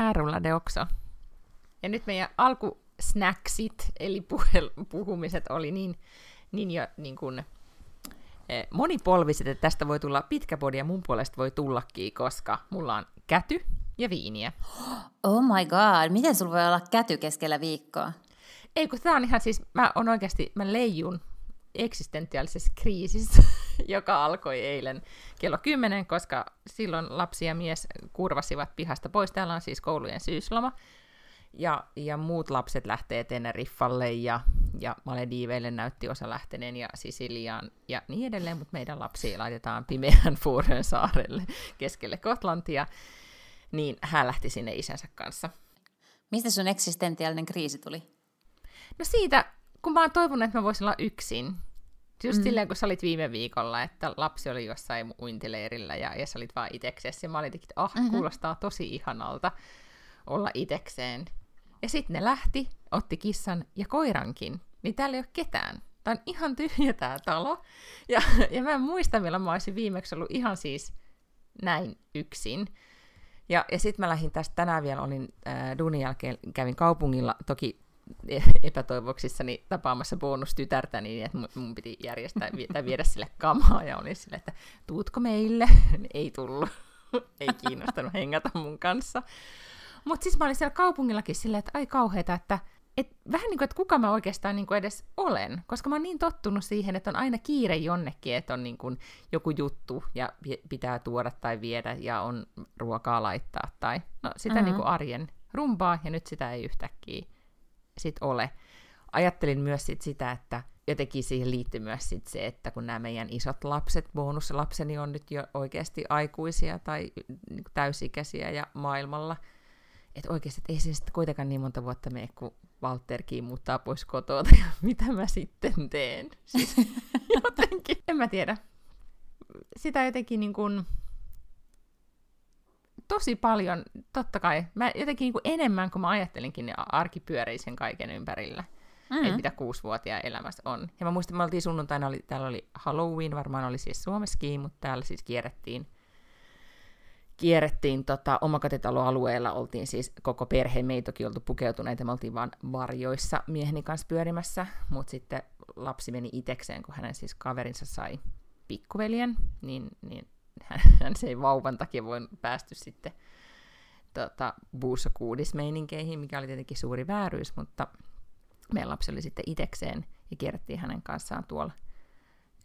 Här rullade också. Ja nyt meidän alkusnacksit, eli puhumiset, oli niin monipolviset, että tästä voi tulla pitkä podi ja mun puolesta voi tullakin, koska mulla on käty ja viiniä. Oh my god, miten sulla voi olla käty keskellä viikkoa? Ei, kun tää on ihan siis, mä leijun eksistentiaalisessa kriisissä, joka alkoi eilen kello 10, koska silloin lapsi ja mies kurvasivat pihasta pois. Täällä on siis koulujen syysloma. Ja muut lapset lähtee Teneriffalle ja Malediiveille näytti osa lähteneen ja Sisiliaan ja niin edelleen, mutta meidän lapsia laitetaan pimeän Fuurön saarelle keskelle Gotlantia. Niin hän lähti sinne isänsä kanssa. Mistä sun eksistentiaalinen kriisi tuli? No siitä, kun mä oon toivonut, että mä voisin olla yksin. Just silleen, kun sä olit viime viikolla, että lapsi oli jossain uintileirillä ja sä olit vaan iteksessä. Ja mä olin, että kuulostaa tosi ihanalta olla itekseen. Ja sitten ne lähti, otti kissan ja koirankin. Niin täällä ei ole ketään. Tää on ihan tyhjä tää talo. Ja mä en muista, milloin mä olisin viimeksi ollut ihan siis näin yksin. Ja sitten mä lähdin tästä tänään vielä, olin duunin jälkeen, kävin kaupungilla toki epätoivoksissani tapaamassa bonustytärtä niin, että mun piti järjestää tai viedä sille kamaa, ja olin sille, että tuutko meille? Ei tullut. Ei kiinnostanut hengätä mun kanssa. Mutta siis mä olin siellä kaupungillakin silleen, että ai kauheeta, että vähän niin kuin, että kuka mä oikeastaan niin kuin edes olen, koska mä oon niin tottunut siihen, että on aina kiire jonnekin, että on niin kuin joku juttu ja pitää tuoda tai viedä ja on ruokaa laittaa tai no sitä niin kuin arjen rumbaa, ja nyt sitä ei yhtäkkiä sitten ole. Ajattelin myös sitä, että jotenkin siihen liittyy myös se, että kun nämä meidän isot lapset, bonuslapseni on nyt jo oikeasti aikuisia tai täysikäisiä ja maailmalla, että oikeasti et ei se sitten kuitenkaan niin monta vuotta mene, kun Valterkin muuttaa pois kotoa, ja mitä mä sitten teen? Siis jotenkin, en mä tiedä. Sitä jotenkin niin kuin tosi paljon, totta kai. Mä jotenkin niin kuin enemmän kuin mä ajattelinkin, ne arkipyöreisen kaiken ympärillä. Että mitä 6-vuotiaan elämässä on. Ja mä muistan, me oltiin sunnuntaina, täällä oli Halloween, varmaan oli siis Suomessakin, mutta täällä siis kierrettiin omakotitaloalueella, oltiin siis koko perhe, me ei toki oltu pukeutuneita, me oltiin vaan varjoissa mieheni kanssa pyörimässä, mutta sitten lapsi meni itekseen, kun hänen siis kaverinsa sai pikkuveljen, niin hän se ei vauvan takia voi päästy sitten buussa kuudismeininkeihin, mikä oli tietenkin suuri vääryys, mutta meidän lapsi oli sitten itekseen ja kierrettiin hänen kanssaan tuolla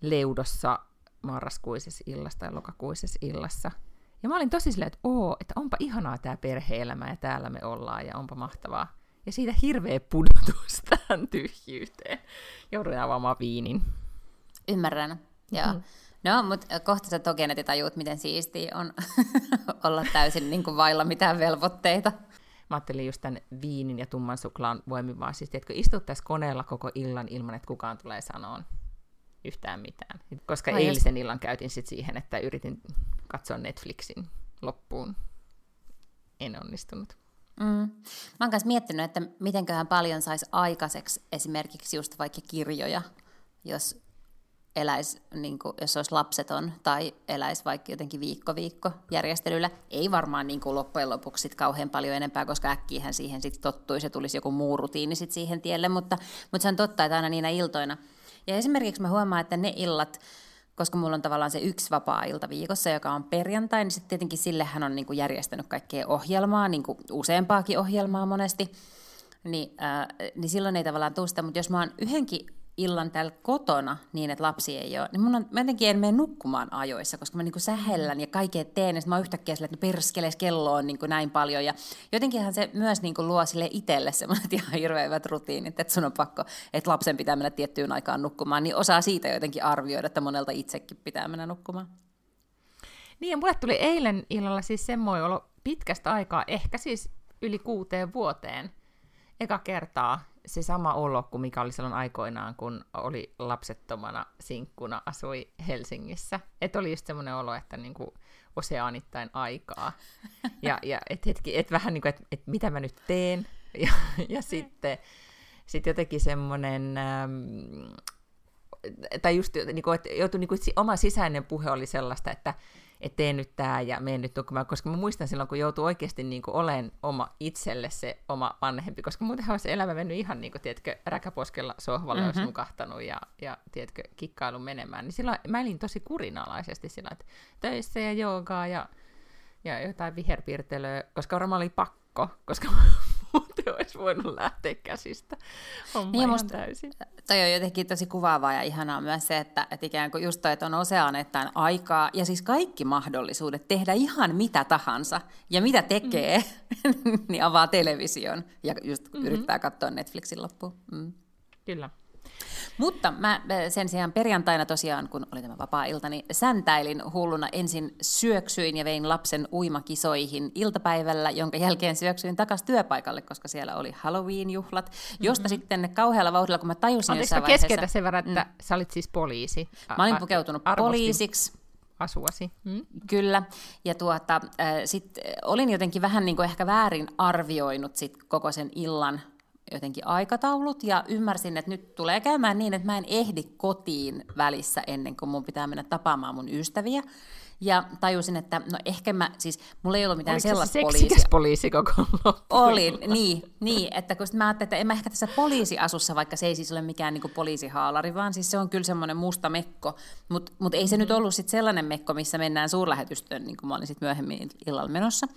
leudossa marraskuisessa illassa tai lokakuisessa illassa. Ja mä olin tosi silleen, että onpa ihanaa tää perhe-elämä ja täällä me ollaan ja onpa mahtavaa. Ja siitä hirveä pudotus tähän tyhjyyteen. Jouduin avaamaan viinin. Ymmärrän, joo. No, mutta kohta sä toki ne tajuut, miten siistiä on olla täysin niin kuin vailla mitään velvoitteita. Mä ajattelin just tämän viinin ja tumman suklaan voimin vaan siis, että istut tässä koneella koko illan ilman, että kukaan tulee sanoon yhtään mitään. Koska eilisen illan käytin sit siihen, että yritin katsoa Netflixin loppuun. En onnistunut. Mä oon kanssa miettinyt, että mitenköhän paljon saisi aikaiseksi esimerkiksi just vaikka kirjoja, jos niin kuin, jos olisi lapseton tai eläisi vaikka jotenkin viikko järjestelyllä. Ei varmaan niin kuin loppujen lopuksi sit kauhean paljon enempää, koska äkkiähän siihen sit tottuisi ja tulisi joku muu rutiini sit siihen tielle, mutta se on totta, että aina niinä iltoina. Ja esimerkiksi mä huomaan, että ne illat, koska mulla on tavallaan se yksi vapaa-ilta viikossa, joka on perjantai, niin sitten tietenkin sille hän on niin kuin järjestänyt kaikkea ohjelmaa, niin kuin useampaakin ohjelmaa monesti, niin silloin ei tavallaan tule sitä, mutta jos mä oon yhdenkin illan täällä kotona niin, että lapsi ei ole, niin mä jotenkin en mene nukkumaan ajoissa, koska mä niin kuin sähellän ja kaikkea teen, ja sitten mä oon yhtäkkiä sillä, että perskelees, kello on niin kuin näin paljon, ja jotenkinhan se myös niin kuin luo sille itselle semmoiset ihan hirveän hyvät rutiinit, että sun on pakko, että lapsen pitää mennä tiettyyn aikaan nukkumaan, niin osaa siitä jotenkin arvioida, että monelta itsekin pitää mennä nukkumaan. Niin, ja mulle tuli eilen illalla siis semmoinen olo pitkästä aikaa, ehkä siis yli 6 vuoteen eka kertaa se sama olo kuin mikä oli silloin aikoinaan, kun oli lapsettomana sinkkuna, asui Helsingissä. Että oli just semmoinen olo, että niinku oseaanittain aikaa. Ja et vähän niin kuin, että et mitä mä nyt teen. Ja sitten jotenkin semmoinen, tai just niinku, että joutui niinku, oma sisäinen puhe oli sellaista, että et teen nyt tää ja mene nyt nukkumaan, koska mä muistan silloin, kun joutuu oikeasti niinku olen oma itselle se oma vanhempi, koska muutenhan olisi elämä mennyt ihan niinku, tiedätkö, räkäposkella sohvalla, jos nukahtanut ja tiedätkö, kikkailu menemään, niin silloin mä elin tosi kurinalaisesti sillä, että töissä ja joogaa ja jotain viherpiirtelöä, koska varmaan oli pakko, koska muuten olisi voinut lähteä käsistä homma ihan musta, täysin. Toi on jotenkin tosi kuvaavaa ja ihanaa myös se, että ikään kuin just toi, että on oseaanettaan aikaa ja siis kaikki mahdollisuudet tehdä ihan mitä tahansa ja mitä tekee, niin avaa television ja just yrittää katsoa Netflixin loppuun. Mm. Kyllä. Mutta mä sen sijaan perjantaina tosiaan, kun oli tämä vapaa-ilta, niin säntäilin hulluna. Ensin syöksyin ja vein lapsen uimakisoihin iltapäivällä, jonka jälkeen syöksyin takaisin työpaikalle, koska siellä oli Halloween-juhlat, josta sitten kauhealla vauhdilla, kun mä tajusin jossain vaiheessa... Anteeksi, keskeytän sen verran, että sä olit siis poliisi. Mä olin pukeutunut poliisiksi. Asuasi. Mm. Kyllä. Ja sitten olin jotenkin vähän niin kuin ehkä väärin arvioinut sit koko sen illan jotenkin aikataulut, ja ymmärsin, että nyt tulee käymään niin, että mä en ehdi kotiin välissä ennen kuin mun pitää mennä tapaamaan mun ystäviä. Ja tajusin, että no ehkä mä, siis mulla ei ollut mitään sellaista poliisia. Oliko se seksikäs poliisi koko loppuilla? Olin, niin, että kun mä ajattelin, että en mä ehkä tässä poliisiasussa, vaikka se ei siis ole mikään niinku poliisihaalari, vaan siis se on kyllä semmoinen musta mekko. Mut ei se nyt ollut sit sellainen mekko, missä mennään suurlähetystöön, niin kuin mä olin sit myöhemmin illalla menossa.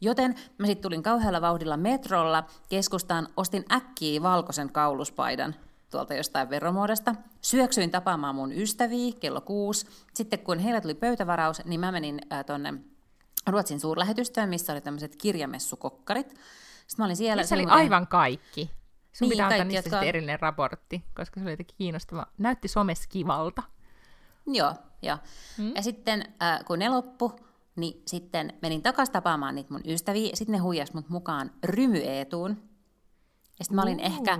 Joten mä sitten tulin kauhealla vauhdilla metrolla keskustaan, ostin äkkiä valkoisen kauluspaidan tuolta jostain veromuodosta. Syöksyin tapaamaan mun ystäviä kello 6. Sitten kun heillä tuli pöytävaraus, niin mä menin tuonne Ruotsin suurlähetystöön, missä oli tämmöiset kirjamessukokkarit. Sitten mä olin siellä. Se oli aivan kaikki. Sun pitää antaa niistä sitten erillinen raportti, koska se oli jotenkin kiinnostava. Näytti somessa kivalta. Joo. Ja sitten kun ne loppui, niin sitten menin takaisin tapaamaan niitä mun ystäviä. Sitten ne huijasi mut mukaan Rymyeetuun. Ja sitten mä olin ehkä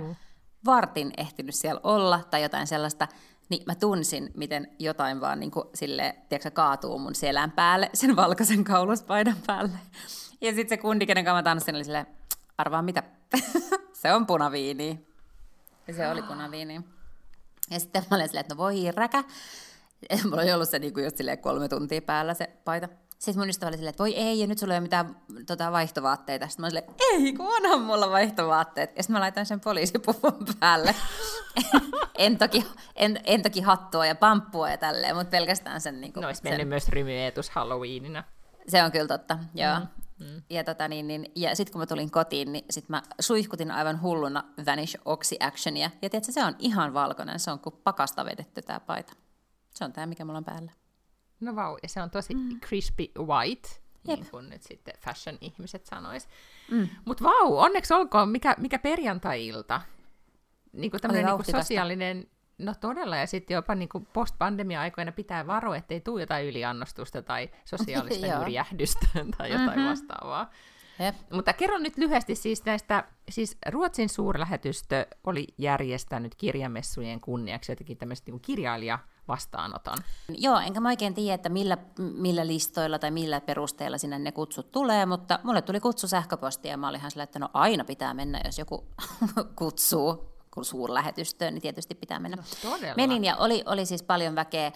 vartin ehtinyt siellä olla tai jotain sellaista, niin mä tunsin, miten jotain vaan niin kuin silleen, tiedätkö, kaatuu mun selän päälle, sen valkoisen kauluspaidan päälle. Ja sitten se kundi, kenen kanssa mä tanssin, oli silleen, arvaa mitä, se on punaviiniä. Ja se oli punaviiniä. Ja sitten mä olin silleen, että no voi räkä. Mulla oli ollut se niin kuin just silleen 3 tuntia päällä se paita. Sitten mun ystävä oli silleen, että voi ei, ja nyt sulla ei ole mitään vaihtovaatteita. Sitten mä olin silleen, ei, kun onhan mulla vaihtovaatteet. Ja sitten mä laitan sen poliisipuvun päälle. en toki hattua ja pamppua ja tälleen, mutta pelkästään sen... Niin kuin, no olisi mennyt myös Rymyeetus Halloweenina. Se on kyllä totta, joo. Mm. Ja sitten kun mä tulin kotiin, niin sit mä suihkutin aivan hulluna Vanish Oxy Actionia. Ja tiedätkö, se on ihan valkoinen, se on kuin pakasta vedetty tää paita. Se on tää, mikä mulla on päällä. No vau, ja se on tosi crispy white, niin kuin nyt sitten fashion-ihmiset sanois. Mm. Mutta vau, onneksi olkoon, mikä perjantai-ilta. Niin kuin tämmöinen niin sosiaalinen, no todella, ja sitten jopa niin kuin post-pandemia-aikoina pitää varoa, ettei tule jotain yliannostusta tai sosiaalista jyrähdystä tai jotain vastaavaa. Jep. Mutta kerron nyt lyhyesti siis näistä, siis Ruotsin suurlähetystö oli järjestänyt kirjamessujen kunniaksi jotenkin tämmöiset niin kuin kirjailija vastaanoton. Joo, enkä mä oikein tiedä, että millä listoilla tai millä perusteella sinne ne kutsut tulee, mutta mulle tuli kutsu sähköpostia ja mä olinhan sillä, että no aina pitää mennä, jos joku kutsuu suurlähetystöön, niin tietysti pitää mennä. No, menin ja oli siis paljon väkeä.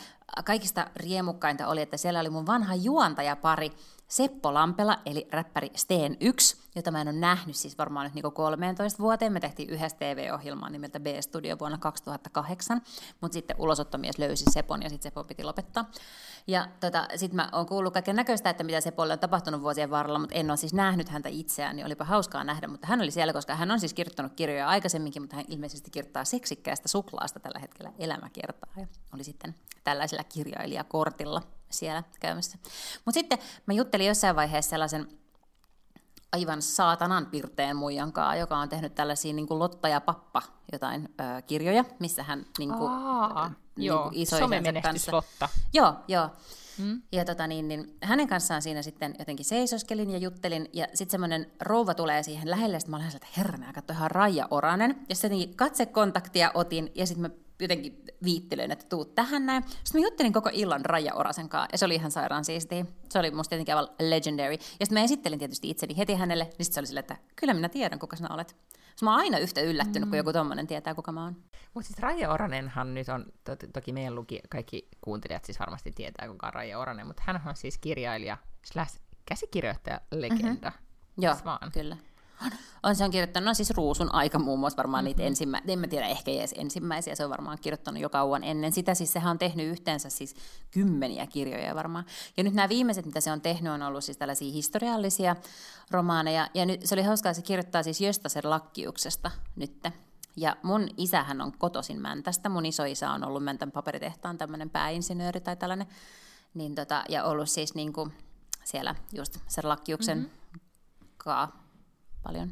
Kaikista riemukkainta oli, että siellä oli mun vanha juontajapari Seppo Lampela, eli räppäri Sten 1, jota mä en ole nähnyt siis varmaan nyt niin kuin 13 vuoteen. Me tehtiin yhdessä TV-ohjelmaa nimeltä B-Studio vuonna 2008, mutta sitten ulosottomies löysi Sepon ja sitten Sepon piti lopettaa. Ja sitten mä oon kuullut kaiken näköistä, että mitä Sepolle on tapahtunut vuosien varrella, mutta en ole siis nähnyt häntä itseään, niin olipa hauskaa nähdä. Mutta hän oli siellä, koska hän on siis kirjoittanut kirjoja aikaisemminkin, mutta hän ilmeisesti kirjoittaa seksikkäästä suklaasta tällä hetkellä elämäkertaa. Ja oli sitten tällaisella kirjailijakortilla siellä käymässä. Mutta sitten mä juttelin jossain vaiheessa sellaisen aivan saatanan pirteen muijankaan, joka on tehnyt tällaisia niin kuin Lotta ja Pappa jotain kirjoja, missä hän niin kuin, niin isoisänsä kanssa. Lotta. Joo. Mm. Ja hänen kanssaan siinä sitten jotenkin seisoskelin ja juttelin, ja sitten semmoinen rouva tulee siihen lähelle, ja sitten mä olen sieltä, herranä, ja katsoin ihan Raija Oranen, ja sitten katsekontaktia otin, ja sitten mä jotenkin viittelyin, että tuu tähän näin. Sitten mä juttelin koko illan Raija Orasen kanssa, ja se oli ihan sairaan siistiä. Se oli musta jotenkin aivan legendary. Ja sitten mä esittelin tietysti itseni heti hänelle, niin sitten se oli silleen, että kyllä minä tiedän, kuka sinä olet. Sitten mä oon aina yhtä yllättynyt, kun joku tommonen tietää, kuka mä oon. Mutta siis Raija Oranenhan nyt on, toki meidän kaikki kuuntelijat siis varmasti tietää, kuka on Raija Oranen, mutta hän on siis kirjailija / käsikirjoittaja legenda. Mm-hmm. Joo, vaan. Kyllä. Se on kirjoittanut, siis Ruusun aika muun muassa varmaan niitä ensimmäisiä, en mä tiedä, ehkä edes ensimmäisiä, se on varmaan kirjoittanut jo kauan ennen sitä, siis sehän on tehnyt yhteensä siis kymmeniä kirjoja varmaan. Ja nyt nämä viimeiset, mitä se on tehnyt, on ollut siis tällaisia historiallisia romaaneja, ja nyt se oli hauskaa, se kirjoittaa siis Serlachiuksesta nyt. Ja mun isähän on kotoisin Mäntästä, mun isoisä on ollut Mäntän paperitehtaan tämmöinen pääinsinööri tai tällainen, niin ja ollut siis niinku siellä just Serlachiuksen kaa. Paljon.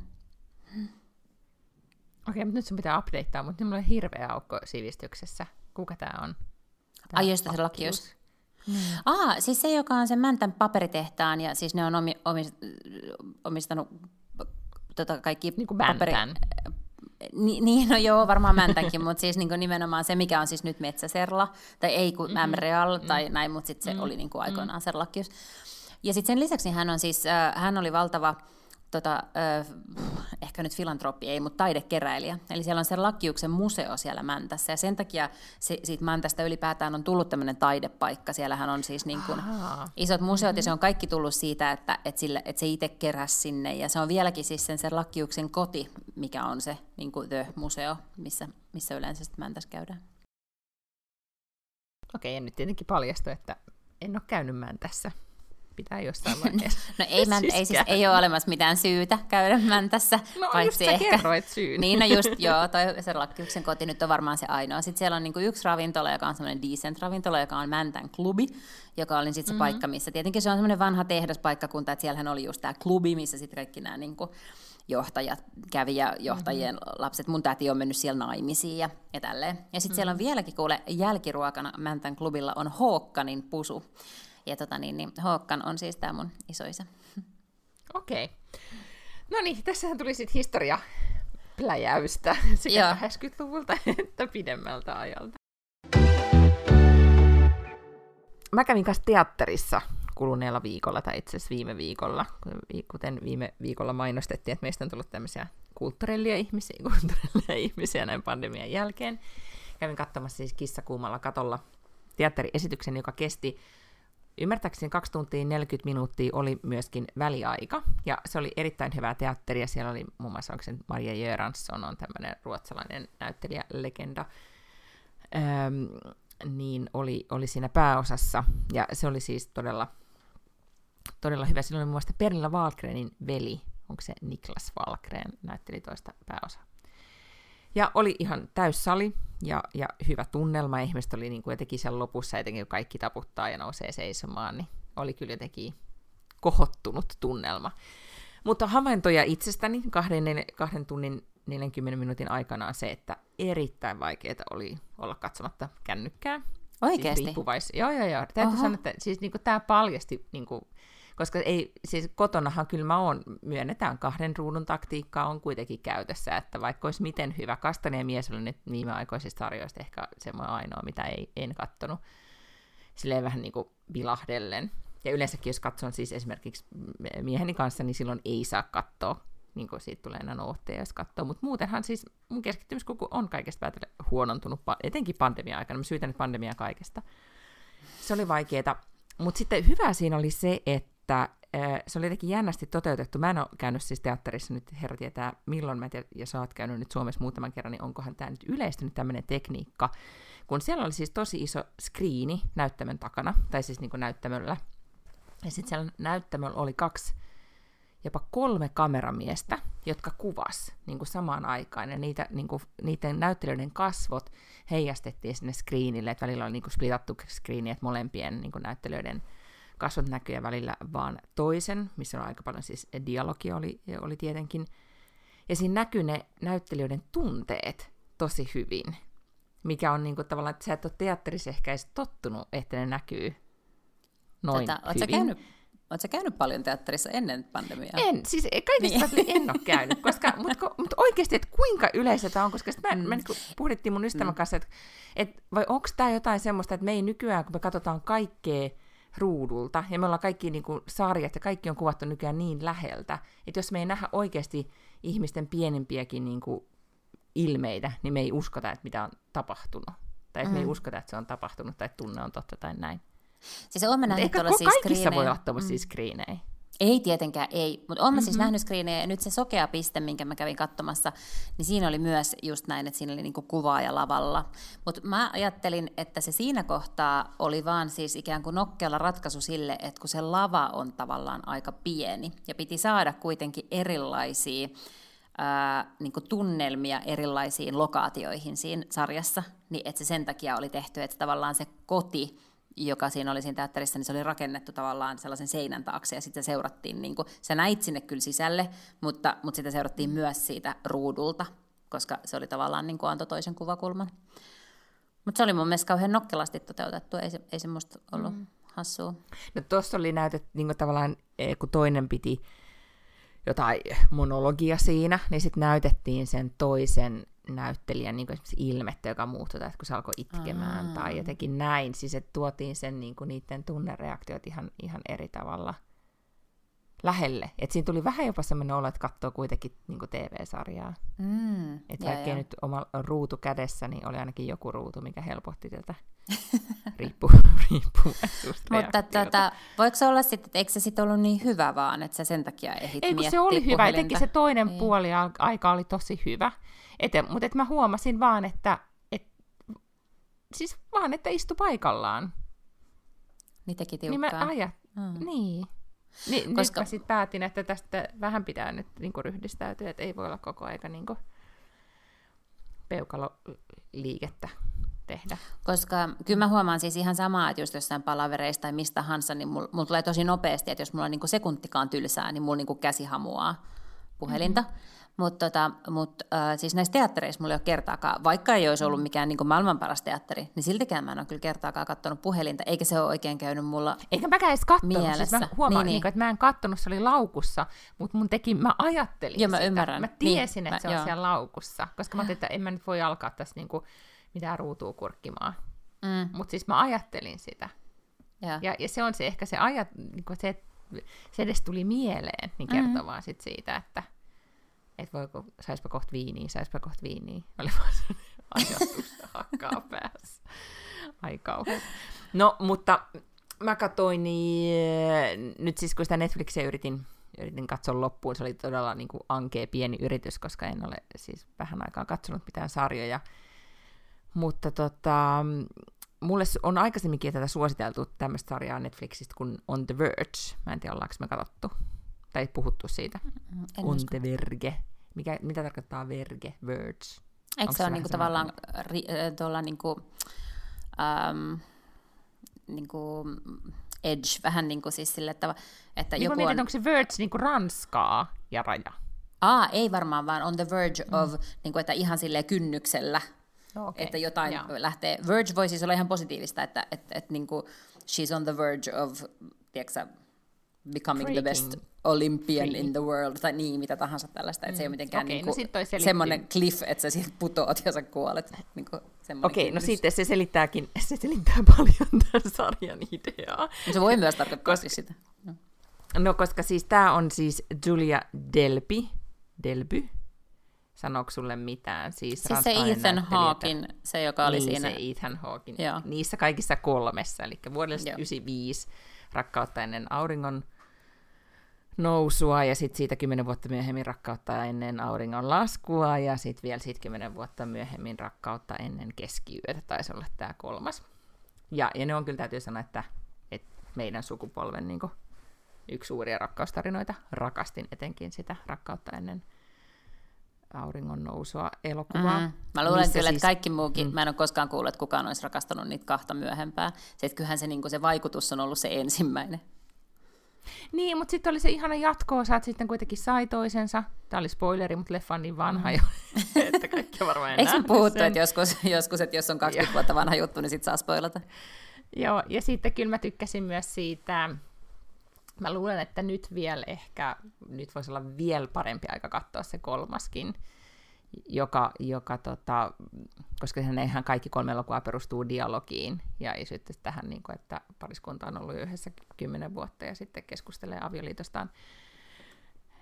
Okei, mutta nyt sun pitää updatea, mutta minulla on hirveä aukko sivistyksessä. Kuka tää on? Ai josta Serlachius. Siis se, joka on sen Mäntän paperitehtaan, ja siis ne on omistanut kaikki niin kuin Mäntän. Varmaan Mäntänkin, mutta siis niin nimenomaan se, mikä on siis nyt Metsäserla, tai ei kuin Memreal, tai näin, mutta sitten se oli niin kuin aikoinaan Serlachius. Ja sitten sen lisäksi hän on siis, hän oli valtava ehkä nyt filantrooppi ei, mutta taidekeräilijä. Eli siellä on Serlachiuksen museo siellä Mäntässä, ja sen takia siitä Mäntästä ylipäätään on tullut tämmöinen taidepaikka. Siellähän on siis niin kuin isot museot, ja se on kaikki tullut siitä, että se itse keräsi sinne, ja se on vieläkin siis sen Serlachiuksen koti, mikä on se niin kuin the museo, missä yleensä sitten Mäntässä käydään. Okei, ja nyt tietenkin paljastui, että en ole käynyt Mäntässä. Pitää jossain vaiheessa. No ei ole olemassa mitään syytä käydä Mäntässä. No paitsi just sä kerroit syyn. Niin, no just joo, toi Serlachiuksen koti nyt on varmaan se ainoa. Sitten siellä on niinku yksi ravintola, joka on semmoinen decent ravintola, joka on Mäntän klubi, joka oli sitten se paikka, missä tietenkin se on semmoinen vanha tehdaspaikkakunta, että siellähän oli just tämä klubi, missä sitten kaikki nämä niinku johtajat kävi ja johtajien lapset. Mun täti on mennyt siellä naimisiin ja tälleen. Ja sitten siellä on vieläkin kuule jälkiruokana Mäntän klubilla on Håkanin pusu. Ja Håkan on siis tää mun isoisä. Okei. Noniin, tässähän tuli sit historiapläjäystä sekä 80-luvulta että pidemmältä ajalta. Mä kävin kanssa teatterissa kuluneella viikolla, tai itse asiassa viime viikolla, kuten viime viikolla mainostettiin, että meistä on tullut tämmöisiä kulttuurellia ihmisiä näin pandemian jälkeen. Kävin katsomassa siis Kissakuumalla katolla teatteriesityksen, joka kesti ymmärtääkseni 2 tuntia 40 minuuttia, oli myöskin väliaika, ja se oli erittäin hyvää teatteria. Siellä oli muun muassa Maria Jöransson, on tämmöinen ruotsalainen näyttelijälegenda, niin oli siinä pääosassa, ja se oli siis todella, todella hyvä. Silloin oli muun muassa Pernilla Wahlgrenin veli, onko se Niklas Wahlgren, näytteli toista pääosaa. Ja oli ihan täyssali ja hyvä tunnelma. Ihmiset oli niin kuin jotenkin siellä lopussa, etenkin kun kaikki taputtaa ja nousee seisomaan, niin oli kyllä jotenkin kohottunut tunnelma. Mutta havaintoja itsestäni 2 tunnin 40 minuutin aikana on se, että erittäin vaikeaa oli olla katsomatta kännykkää. Oikeasti? Siis joo. Täytyy sanoa, että siis niin kuin tämä paljasti, niin kuin, koska ei, siis kotonahan kyllä mä oon, myönnetään 2 ruudun taktiikkaa on kuitenkin käytössä, että vaikka olisi miten hyvä, Kastanien mies oli nyt viimeaikoisista sarjoista ehkä semmoinen ainoa, mitä en kattonut, silleen vähän niin kuin vilahdellen. Ja yleensäkin jos katson siis esimerkiksi mieheni kanssa, niin silloin ei saa katsoa, niin kuin siitä tulee enää nootteja, jos katsoo, mutta muutenhan siis mun keskittymiskuku on kaikesta päätellä huonontunut, etenkin pandemia-aikana, mä syytän nyt pandemiaa kaikesta. Se oli vaikeeta, mutta sitten hyvää siinä oli se, että se oli jotenkin jännästi toteutettu. Mä en ole käynyt siis teatterissa nyt, herra tietää milloin, mä tiedän, ja sä oot käynyt nyt Suomessa muutaman kerran, niin onkohan tää nyt yleistynyt tämmöinen tekniikka, kun siellä oli siis tosi iso skriini näyttämön takana, tai siis niin kuin näyttämöllä, ja sitten siellä näyttämöllä oli 2, jopa 3 kameramiestä, jotka kuvas niin kuin samaan aikaan, ja niiden näyttelijöiden kasvot heijastettiin sinne screenille, että välillä oli niin kuin splitattu screeni, että molempien niin kuin näyttelijöiden kasvot näkyy välillä vaan toisen, missä on aika paljon siis dialogia oli tietenkin, ja siinä näkyy ne näyttelijöiden tunteet tosi hyvin. mikä on niinku tavallaan, että sä et ole teatterissa ehkä edes tottunut, että ne näkyy noin hyvin. Oletko sä käynyt paljon teatterissa ennen pandemiaa? En, siis kaikista en ole käynyt, mutta oikeasti, että kuinka yleistä tämä on, koska mä niin puhuttiin mun ystävän kanssa, että vai onko tämä jotain semmoista, että me ei nykyään, kun me katsotaan kaikkea ruudulta, ja me ollaan kaikki niin kuin sarjat, ja kaikki on kuvattu nykyään niin läheltä, että jos me ei nähdä oikeasti ihmisten pienempiäkin niin kuin ilmeitä, niin me ei uskota, että mitä on tapahtunut, tai että me ei uskota, että se on tapahtunut, tai tunne on totta, tai näin. Siis olen mä nähnyt tuollaisia skriinejä. Voi olla tuollaisia skriinejä. Ei tietenkään, ei. Mutta olen mä siis nähnyt skriinejä, ja nyt se sokea piste, minkä mä kävin katsomassa, niin siinä oli myös just näin, että siinä oli niinku kuvaaja lavalla. Mutta mä ajattelin, että se siinä kohtaa oli vaan siis ikään kuin nokkealla ratkaisu sille, että kun se lava on tavallaan aika pieni, ja piti saada kuitenkin erilaisia niin kuin tunnelmia erilaisiin lokaatioihin siinä sarjassa, niin että se sen takia oli tehty, että tavallaan se koti, joka siinä oli siinä teatterissa, niin se oli rakennettu tavallaan sellaisen seinän taakse, ja sitten seurattiin, niin kuin, sä näit sinne kyllä sisälle, mutta sitä seurattiin myös siitä ruudulta, koska se oli tavallaan niin kuin antoi toisen kuvakulman. Mutta se oli mun mielestä kauhean nokkelasti toteutettu, ei se musta ollut hassua. No tuossa oli näytetty niin kuin tavallaan, kun toinen piti jotain monologia siinä, niin sitten näytettiin sen toisen näyttelijän niin kuin esimerkiksi ilmettä, joka muuttui, tai kun se alkoi itkemään tai jotenkin näin. Siis että tuotiin sen, niin kuin niiden tunnereaktiot ihan eri tavalla lähelle. Et siinä tuli vähän jopa semmoinen olo, että katsoo kuitenkin niin kuin TV-sarjaa. Että vaikkei nyt oma ruutu kädessä, niin oli ainakin joku ruutu, mikä helpotti tätä riippuvaisuusreaktiota. Mutta voiko se olla sitten, että eikö se sitten ollut niin hyvä vaan, että sä sen takia ehdit miettiä puhelinta? Se oli hyvä, etenkin se toinen puoli aika oli tosi hyvä. Mutta mä huomasin vaan, että että istu paikallaan. Niin teki tiukkaan. Niin mä niin. Koska nyt mä sit päätin, että tästä vähän pitää nyt niinku ryhdistäytyä, että ei voi olla koko aika niinku peukaloliikettä tehdä. Koska kyllä mä huomaan siis ihan samaa, että just jossain palavereissa tai mistä hansa, niin mulla tulee tosi nopeasti, että jos mulla on niinku sekuntikaan tylsää, niin mulla niinku käsi hamuaa puhelinta. Mutta siis näissä teattereissa mulla ei ole kertaakaan, vaikka ei olisi ollut mikään niin kuin maailman paras teatteri, niin siltikään mä en ole kyllä kertaakaan katsonut puhelinta, eikä se ole oikein käynyt mulla mielessä. Eikä mäkään edes katsonut, siis mä huomaan, että mä en katsonut, se oli laukussa, mutta mä ajattelin joo, sitä. Ymmärrän. Mä tiesin, että se on siellä laukussa, koska mä ajattelin, että en mä nyt voi alkaa tässä niinku mitään ruutua kurkkimaan. Mutta siis mä ajattelin sitä. Ja se on se ehkä se niinku se edes tuli mieleen, niin kertoo vaan sit siitä, että et voiko, saispa kohta viiniä. Oli vaan se ajatusta hakkaa päässä. Ai kauhean. No, mutta mä katsoin, niin nyt siis kun sitä Netflixiä yritin katsoa loppuun, se oli todella niin kuin ankea pieni yritys, koska en ole siis vähän aikaa katsonut mitään sarjoja. Mutta mulle on aikaisemminkin tätä suositeltu tämmöistä sarjaa Netflixistä kuin On the Verge. Mä en tiedä, ollaanko me katsottu tai puhuttu siitä. On the Verge. Mitä tarkoittaa verge? Verge. Eikö se ole niinku tavallaan niinku edge, vähän niinku siis sille tavalla, että niin joku mietin, onko se verge niinku ranskaa ja raja? Ei varmaan, vaan on the verge of, niinku, että ihan silleen kynnyksellä. No, okay. Että jotain lähtee. Verge voi siis olla ihan positiivista, että niinku, she's on the verge of, tiedätkö, becoming freaking the best Olympian in the world, tai niin, mitä tahansa tällaista, että se ei ole mitenkään semmoinen cliff, että sä siitä putoat ja sä kuolet. Niinku okei, no sitten se selittää paljon tämän sarjan ideaa. No se voi myös tarkoittaa sitä. No koska siis tää on siis Julia Delpy, sanooko sulle mitään? Siis se Ethan Hawken, se joka oli siinä. Se Ethan Hawken, niissä kaikissa kolmessa, eli vuodesta 1995, Rakkautta ennen auringon nousua, ja sitten siitä 10 vuotta myöhemmin Rakkautta ennen auringon laskua, ja sitten vielä 10 vuotta myöhemmin Rakkautta ennen keskiyötä, taisi olla tämä kolmas. Ja ne on kyllä, täytyy sanoa, että meidän sukupolven niin kuin yksi suuria rakkaustarinoita. Rakastin etenkin sitä Rakkautta ennen auringon nousua elokuvaa. Mä luulen kyllä, että kaikki muukin, mä en ole koskaan kuullut, että kukaan olisi rakastanut niitä kahta myöhempää. Kyllähän se, niin kuin se vaikutus on ollut se ensimmäinen. Niin, mutta sitten oli se ihana jatko-osa, että sitten kuitenkin sai toisensa. Tämä oli spoileri, mutta leffa on niin vanha jo, että kaikki varmaan enää. Eikö puhuttu, että joskus, että jos on 20 vuotta vanha juttu, niin sitten saa spoilata. Joo, ja sitten kyllä mä tykkäsin myös siitä, mä luulen, että nyt voisi olla vielä parempi aika katsoa se kolmaskin, joka koska sehän eihän kaikki kolme elokuvaa perustuu dialogiin, ja ei sitten tähän, niin kuin, että pariskunta on ollut yhdessä 10 vuotta ja sitten keskustelee avioliitostaan,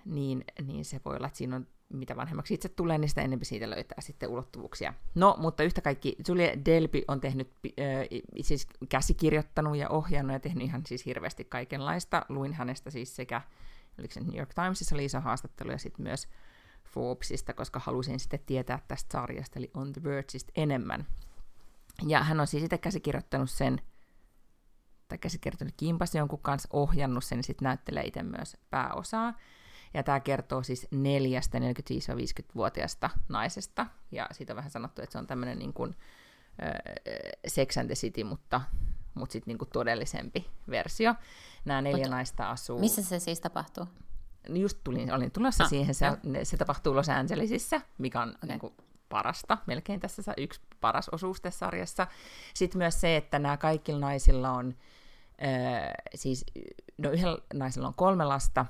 niin se voi olla, että siinä on, mitä vanhemmaksi itse tulee, niin sitä enemmän siitä löytää sitten ulottuvuuksia. No, mutta yhtä kaikki, Julia Delpy on tehnyt, siis käsikirjoittanut ja ohjannut ja tehnyt ihan siis hirveästi kaikenlaista. Luin hänestä siis sekä, oliko se New York Timesissa oli iso haastattelu ja sitten myös Forbesista, koska halusin sitten tietää tästä sarjasta, eli On the Vergeista enemmän. Ja hän on siis itse käsikirjoittanut sen, tai käsikirjoittanut kimpas jonkun kanssa, ohjannut sen ja sitten näyttelee itse myös pääosaa. Ja tämä kertoo siis 4 45-50-vuotiaasta naisesta, ja siitä on vähän sanottu, että se on tämmöinen niin kuin Sex and the City, mutta sitten niin kuin todellisempi versio. Nämä 4 naista asuu... Missä se siis tapahtuu? Olin tulossa siihen, se tapahtuu Los Angelesissa, mikä on niin kuin parasta, melkein tässä yksi paras osuus tässä sarjassa. Sitten myös se, että nämä kaikilla naisilla on, yhdellä naisella on 3 lasta,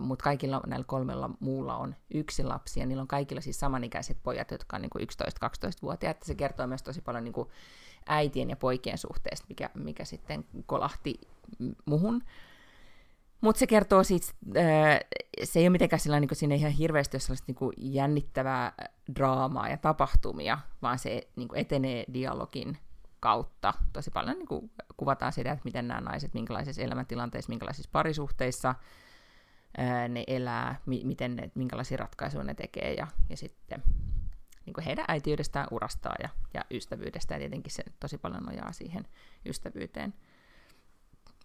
mutta kaikilla näillä 3 muulla on 1 lapsi, ja niillä on kaikilla siis samanikäiset pojat, jotka on niinku 11-12-vuotiaat. Se kertoo myös tosi paljon niinku äitien ja poikien suhteesta, mikä sitten kolahti muhun. Mutta se kertoo siitä, se ei ole mitenkään sillä niinku, siinä ihan hirveästi sellaista niinku jännittävää draamaa ja tapahtumia, vaan se niinku etenee dialogin kautta. Tosi paljon niinku kuvataan sitä, että miten nämä naiset, minkälaisissa elämäntilanteissa, minkälaisissa parisuhteissa ne elää, minkälaisia ratkaisuja ne tekee, ja sitten niin kuin heidän äitiydestään, urastaan ja ystävyydestään, tietenkin se tosi paljon nojaa siihen ystävyyteen.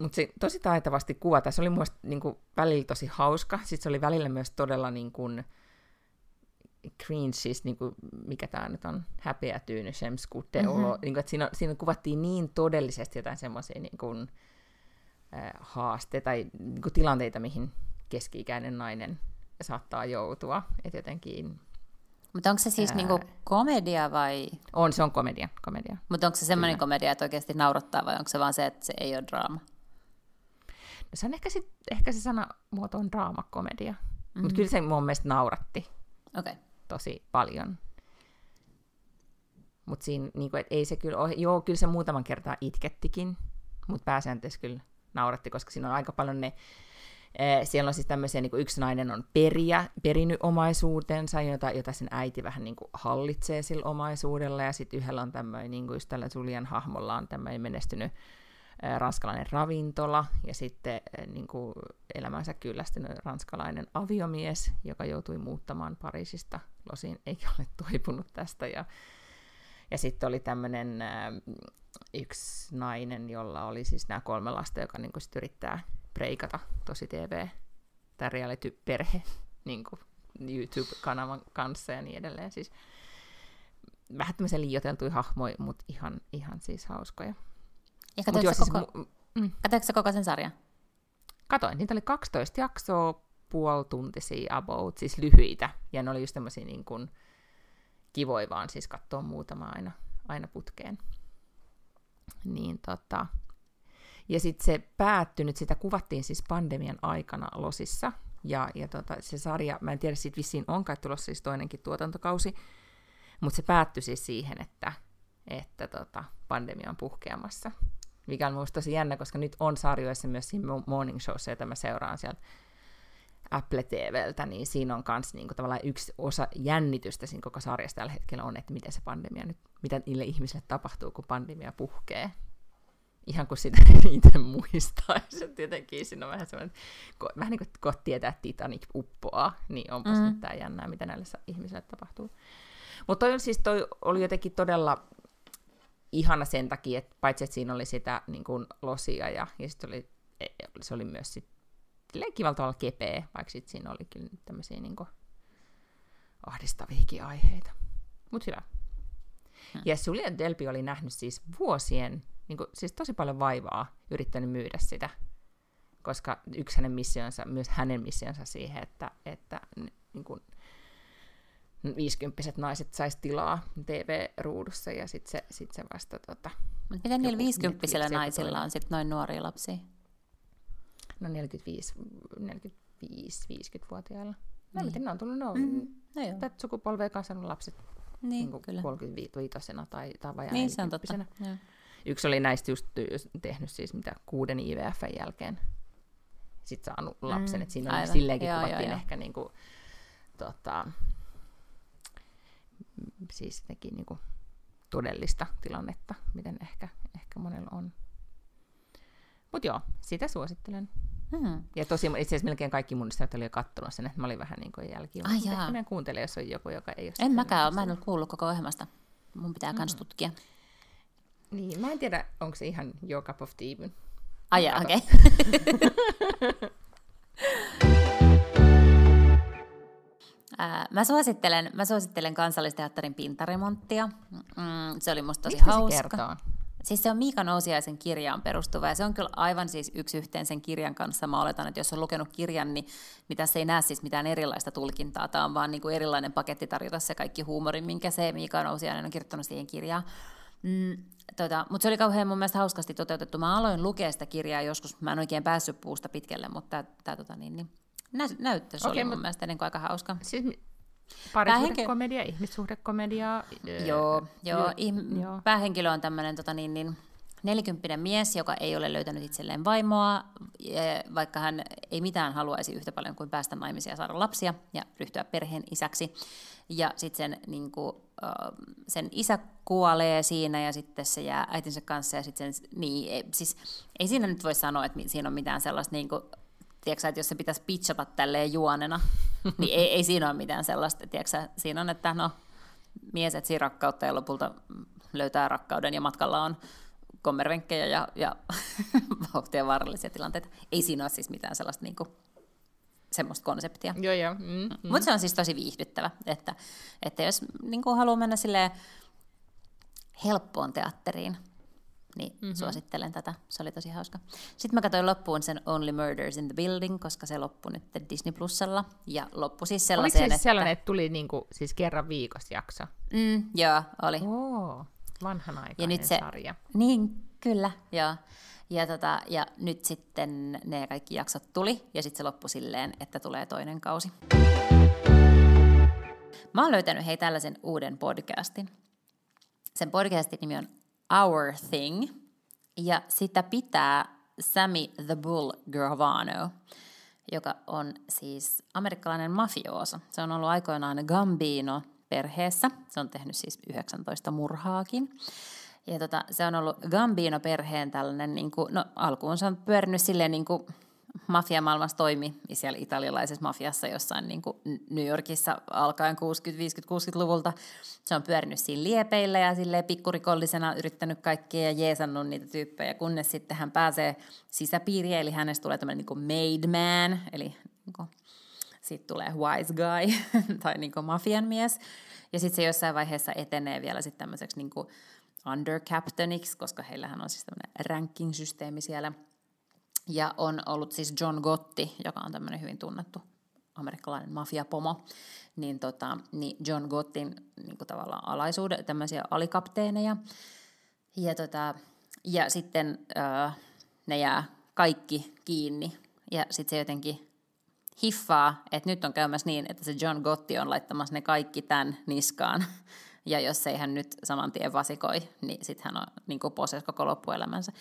Mutta se tosi taitavasti kuvataan, se oli muista niin kuin välillä tosi hauska, sitten se oli välillä myös todella niin kuin cringe, siis niin kuin, mikä tämä nyt on, häpeätyyny, shemskuteolo, niin kuin, että siinä kuvattiin niin todellisesti jotain semmoisia niin kuin haasteita tai niin kuin tilanteita, mihin keski-ikäinen nainen saattaa joutua, että jotenkin... Mutta onko se siis niinku komedia vai...? Se on komedia. Mutta onko se semmoinen komedia, että oikeasti naurattaa, vai onko se vaan se, että se ei ole draama? No se on ehkä se sanamuoto on draamakomedia, mutta kyllä se mun mielestä nauratti tosi paljon. Mutta siinä niinku, et ei se kyllä ole... Joo, kyllä se muutaman kertaa itkettikin, mutta pääsääntöisesti kyllä nauratti, koska siinä on aika paljon ne... Siellä on siis tämmöisiä, niin kuin yksi nainen on perinyt omaisuutensa, jota sen äiti vähän niin kuin hallitsee sillä omaisuudella, ja sitten yhdellä on tämmöinen, niin kuin just tällä Julian hahmolla on tämmöinen menestynyt ranskalainen ravintola, ja sitten niin kuin elämänsä kyllästynyt ranskalainen aviomies, joka joutui muuttamaan Pariisista Losiin, eikä ole toipunut tästä, ja sitten oli tämmöinen yksi nainen, jolla oli siis nämä 3 lasta, joka niin kuin sit yrittää reikata tosi TV, tai reality-perhe, niin kuin YouTube-kanavan kanssa ja niin edelleen. Siis vähän tämmöisiä liioiteltuja hahmoja, mutta ihan siis hauskoja. Ja katsoitko sä koko sen sarjan? Katoin, niitä oli 12 jaksoa, puoltuntisia about, siis lyhyitä, ja ne oli just tämmöisiä niin kuin kivoja vaan, siis katsoa muutama aina putkeen. Niin Ja sitten se päättyi nyt, sitä kuvattiin siis pandemian aikana Losissa, ja se sarja, mä en tiedä, siitä vissiin on kai tulossa siis toinenkin tuotantokausi, mutta se päättyi siis siihen, että pandemia on puhkeamassa, mikä on minusta tosi jännä, koska nyt on sarjoissa myös siinä morning showssa, jota mä seuraan siellä Apple TVltä, niin siinä on myös niinku tavallaan yksi osa jännitystä siinä koko sarjassa tällä hetkellä on, että mitä se pandemia nyt, mitä niille ihmisille tapahtuu, kun pandemia puhkee. Ihan kuin sitä itse muistaisi. Tietenkin siinä on vähän semmoinen, vähän niin kuin kohta tietää, että Titanic uppoaa, niin onpas nyt tää jännää, mitä näille ihmisille tapahtuu. Mutta toi oli jotenkin todella ihana sen takia, että paitsi että siinä oli sitä niin kuin Losia, ja sit se oli myös sit kivalla tavalla kepeä, vaikka sit siinä oli kyllä tämmöisiä niin kuin ahdistaviakin aiheita. Mut hyvä. Ja Julia Delpy oli nähnyt siis vuosien, niin kuin, siis tosi paljon vaivaa yrittänyt myydä sitä koska yksi hänen missionsa, myös hänen missionsa siihen, että niin kuin 50-vuotiaat naiset sais tilaa TV-ruudussa ja sit se vasta... Mutta miten niillä 50-vuotiailla naisilla on sit noin nuoria lapsia? No 45-50-vuotiailla. No niin. Miten ne on tullut? No sukupolvea, joka on saanut lapset niin, niin 35-vuotiaana tai vajaa niin, 40-vuotiaana. Yksi oli näistä just tehnyt siis mitä 6 IVF:n jälkeen sit saanut lapsen, että siinä oli silleenkin kuvattiin ehkä niinku siis nekin niinku todellista tilannetta, miten ehkä monella on. Mut joo, sitä suosittelen. Ja tosi itse asiassa melkein kaikki mun ystävät oli jo kattonut sen, että mä olin vähän niinku jälkijunut. Ehkä meidän kuuntelee, jos on joku, joka ei ole... En mäkään ole, mä en ole kuullut koko ohjelmasta. Mun pitää kans tutkia. Niin, mä en tiedä, onko se ihan your cup of tea. Ajaa, okei. Okay. Mä suosittelen Kansallisteatterin pintaremonttia. Se oli musta tosi hauska. Kertoo? Siis se on Miika Nousiaisen kirjaan perustuva, ja se on kyllä aivan siis yksi yhteen sen kirjan kanssa. Mä oletan, että jos on lukenut kirjan, niin tässä ei näe siis mitään erilaista tulkintaa. Tämä on vaan niin kuin erilainen paketti tarjota se kaikki huumori, minkä se Miika Nousiainen on kirjoittanut siihen kirjaan. Mutta se oli kauhean mun mielestä hauskasti toteutettu. Mä aloin lukea sitä kirjaa joskus, mä en oikein päässyt puusta pitkälle, mutta tämä näytös oli mun mielestä niin kuin aika hauska. Siis parisuhdekomedia, ihmissuhdekomedia. Joo. Päähenkilö on tämmöinen 40-vuotias mies, joka ei ole löytänyt itselleen vaimoa, vaikka hän ei mitään haluaisi yhtä paljon kuin päästä naimisiin ja saada lapsia ja ryhtyä perheen isäksi. Ja sitten sen isä kuolee siinä ja sitten se jää äitinsä kanssa. Ja sitten ei siinä nyt voi sanoa, että siinä on mitään sellaista, niin kuin, tiedätkö, että jos se pitäisi pitchata tälleen juonena, niin ei siinä ole mitään sellaista. Tiedätkö, siinä on, että mies etsii rakkautta ja lopulta löytää rakkauden ja matkalla on kommervenkkejä ja vauhtia vaarallisia tilanteita. Ei siinä ole siis mitään sellaista niin kuin, semmoista konseptia. Joo. Mutta se on siis tosi viihdyttävä, että jos niin kuin haluaa mennä silleen helppoon teatteriin, niin suosittelen tätä. Se oli tosi hauska. Sitten mä katsoin loppuun sen Only Murders in the Building, koska se loppui nyt Disney Plusalla. Ja loppui siis sellaiseen, oliko se sellainen, että tuli niinku, siis kerran viikossa jakso? Joo, oli. Oo, vanhanaikainen sarja. Niin, kyllä, joo. Ja nyt sitten ne kaikki jaksot tuli, ja sitten se loppui silleen, että tulee toinen kausi. Mä oon löytänyt tällaisen uuden podcastin. Sen podcastin nimi on Our Thing, ja sitä pitää Sammy the Bull Gravano, joka on siis amerikkalainen mafiooso. Se on ollut aikoinaan Gambino-perheessä. Se on tehnyt siis 19 murhaakin. Ja se on ollut Gambino-perheen tällainen, alkuun se on pyörinyt silleen niin kuin mafiamaailmassa toimi, siellä italialaisessa mafiassa jossain niin kuin New Yorkissa alkaen 50-60-luvulta. Se on pyörinyt siinä liepeillä ja silleen pikkurikollisena yrittänyt kaikkea ja jeesannut niitä tyyppejä, kunnes sitten hän pääsee sisäpiiriin, eli hänestä tulee tämmöinen niin kuin made man, eli niin kuin, siitä tulee wise guy tai niin kuin mafian mies. Ja sitten se jossain vaiheessa etenee vielä sitten tämmöiseksi niin kuin undercaptainiksi, koska heillähän on siis tämmöinen ranking-systeemi siellä. Ja on ollut siis John Gotti, joka on tämmöinen hyvin tunnettu amerikkalainen mafiapomo, niin John Gottin niin kuin tavallaan alaisuuden, tämmöisiä alikapteeneja. Ja sitten ne jää kaikki kiinni, ja sitten se jotenkin hiffaa, että nyt on käymässä niin, että se John Gotti on laittamassa ne kaikki tämän niskaan. Ja jos ei hän nyt saman tien vasikoi, niin sitten hän on niin kuin possessa koko loppuelämänsä.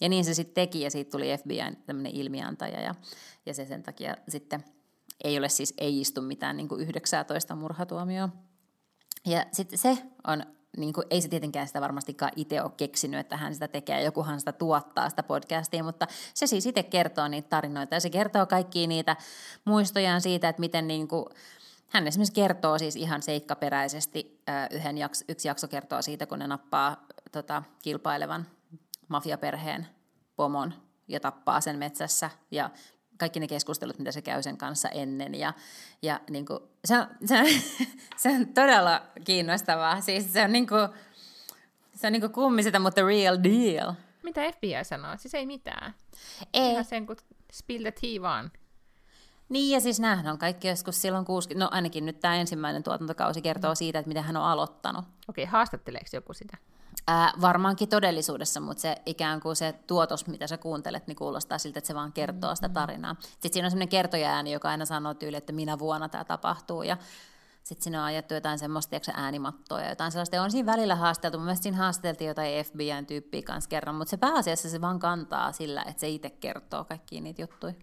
Ja niin se sitten teki, ja siitä tuli FBI:n tämmöinen ilmiantaja, ja se sen takia sitten ei istu mitään niin kuin 19 murhatuomioon. Ja sitten se on, niin kuin, ei se tietenkään sitä varmastikaan itse ole keksinyt, että hän sitä tekee, jokuhan sitä tuottaa sitä podcastia, mutta se siis itse kertoo niitä tarinoita, ja se kertoo kaikkia niitä muistojaan siitä, että miten niin kuin, hän esimerkiksi kertoo siis ihan seikkaperäisesti, yksi jakso kertoo siitä, kun ne nappaa kilpailevan mafiaperheen pomon ja tappaa sen metsässä ja kaikki ne keskustelut, mitä se käy sen kanssa ennen. Ja niin kuin, se on todella kiinnostavaa, siis se on kummi sitä, mutta real deal. Mitä FBI sanoo? Siis ei mitään. Ei. Ihan sen, kun spill the tea vaan. Niin, ja siis nähdään kaikki joskus silloin 60... No ainakin nyt tämä ensimmäinen tuotantokausi kertoo siitä, että miten hän on aloittanut. Okei, haastatteleeko joku sitä? Varmaankin todellisuudessa, mutta se ikään kuin se tuotos, mitä sä kuuntelet, niin kuulostaa siltä, että se vaan kertoo sitä tarinaa. Sitten siinä on semmoinen kertoja-ääni, joka aina sanoo tyyli, että minä vuonna tämä tapahtuu, ja sitten siinä on ajettu jotain semmoista äänimattoa ja jotain sellaista. Ja on siinä välillä haasteltu. Mun mielestä siinä haasteltiin jotain FBI-tyyppiä kanssa kerran, mutta se pääasiassa se vaan kantaa sillä, että se itse kertoo kaikkia niitä juttuja.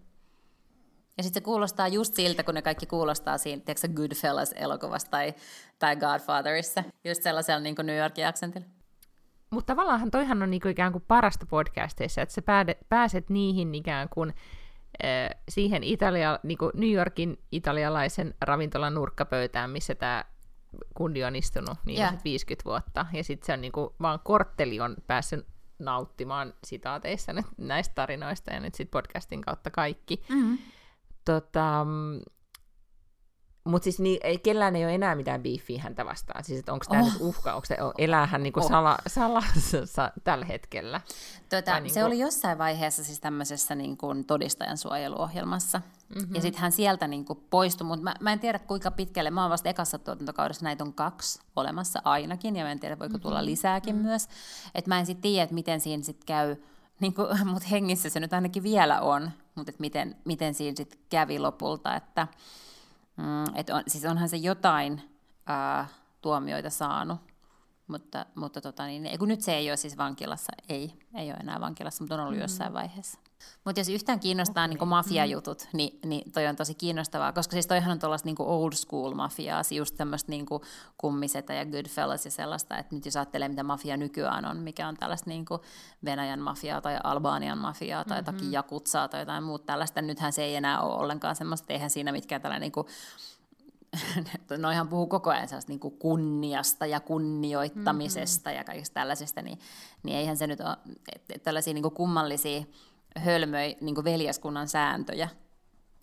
Ja sitten se kuulostaa just siltä, kun ne kaikki kuulostaa siinä, tiedätkö sä, Goodfellas-elokuvassa tai Godfatherissa, just sellaisella niin kuin New Yorkin aksentilla. Mutta tavallaan toihan on niinku ikään kuin parasta podcasteissa, että sä pääset niihin ikään kuin siihen niinku New Yorkin italialaisen ravintolan nurkkapöytään, missä tämä kundi on istunut niin 50 vuotta. Ja sitten se on niinku, vaan kortteli on päässyt nauttimaan sitaateissa näistä tarinoista ja nyt sitten podcastin kautta kaikki. Mm-hmm. Mutta siis kellään ei ole enää mitään biiffiä häntä vastaan. Siis, että onko tämä nyt uhka? Elää hän niinku salassa tällä hetkellä? Se oli jossain vaiheessa siis tämmöisessä niin kuin todistajan suojeluohjelmassa. Mm-hmm. Ja sitten hän sieltä niin kuin poistui. Mutta mä en tiedä kuinka pitkälle. Mä oon vasta ekassa tuotantokaudessa. Näitä on 2 olemassa ainakin. Ja mä en tiedä voiko tulla lisääkin myös. Et mä en sitten tiedä, että miten siinä sitten käy. Niin kuin, mut hengissä se nyt ainakin vielä on. Mutta miten siinä sitten kävi lopulta, että... siis onhan se jotain tuomioita saanut, mutta nyt se ei ole siis vankilassa, ei ole enää vankilassa, mutta on ollut jossain vaiheessa. Mutta jos yhtään kiinnostaa niin kuin mafiajutut, niin toi on tosi kiinnostavaa, koska siis toihan on tuollaista niin kuin old school mafiaa, just tämmöistä niin kuin Kummisetä ja Goodfellas ja sellaista, että nyt jos ajattelee mitä mafia nykyään on, mikä on tällaista niin kuin Venäjän mafiaa tai Albanian mafiaa tai jotakin jakutsaa tai jotain muuta tällaista, nythän se ei enää ole ollenkaan semmoista, eihän siinä mitkään tällainen... Niin noihan puhuu koko ajan sellaista niin kuin kunniasta ja kunnioittamisesta ja kaikista tällaisesta, niin eihän se nyt ole tällaisia niin kuin kummallisia hölmöi niin kuin veljeskunnan sääntöjä.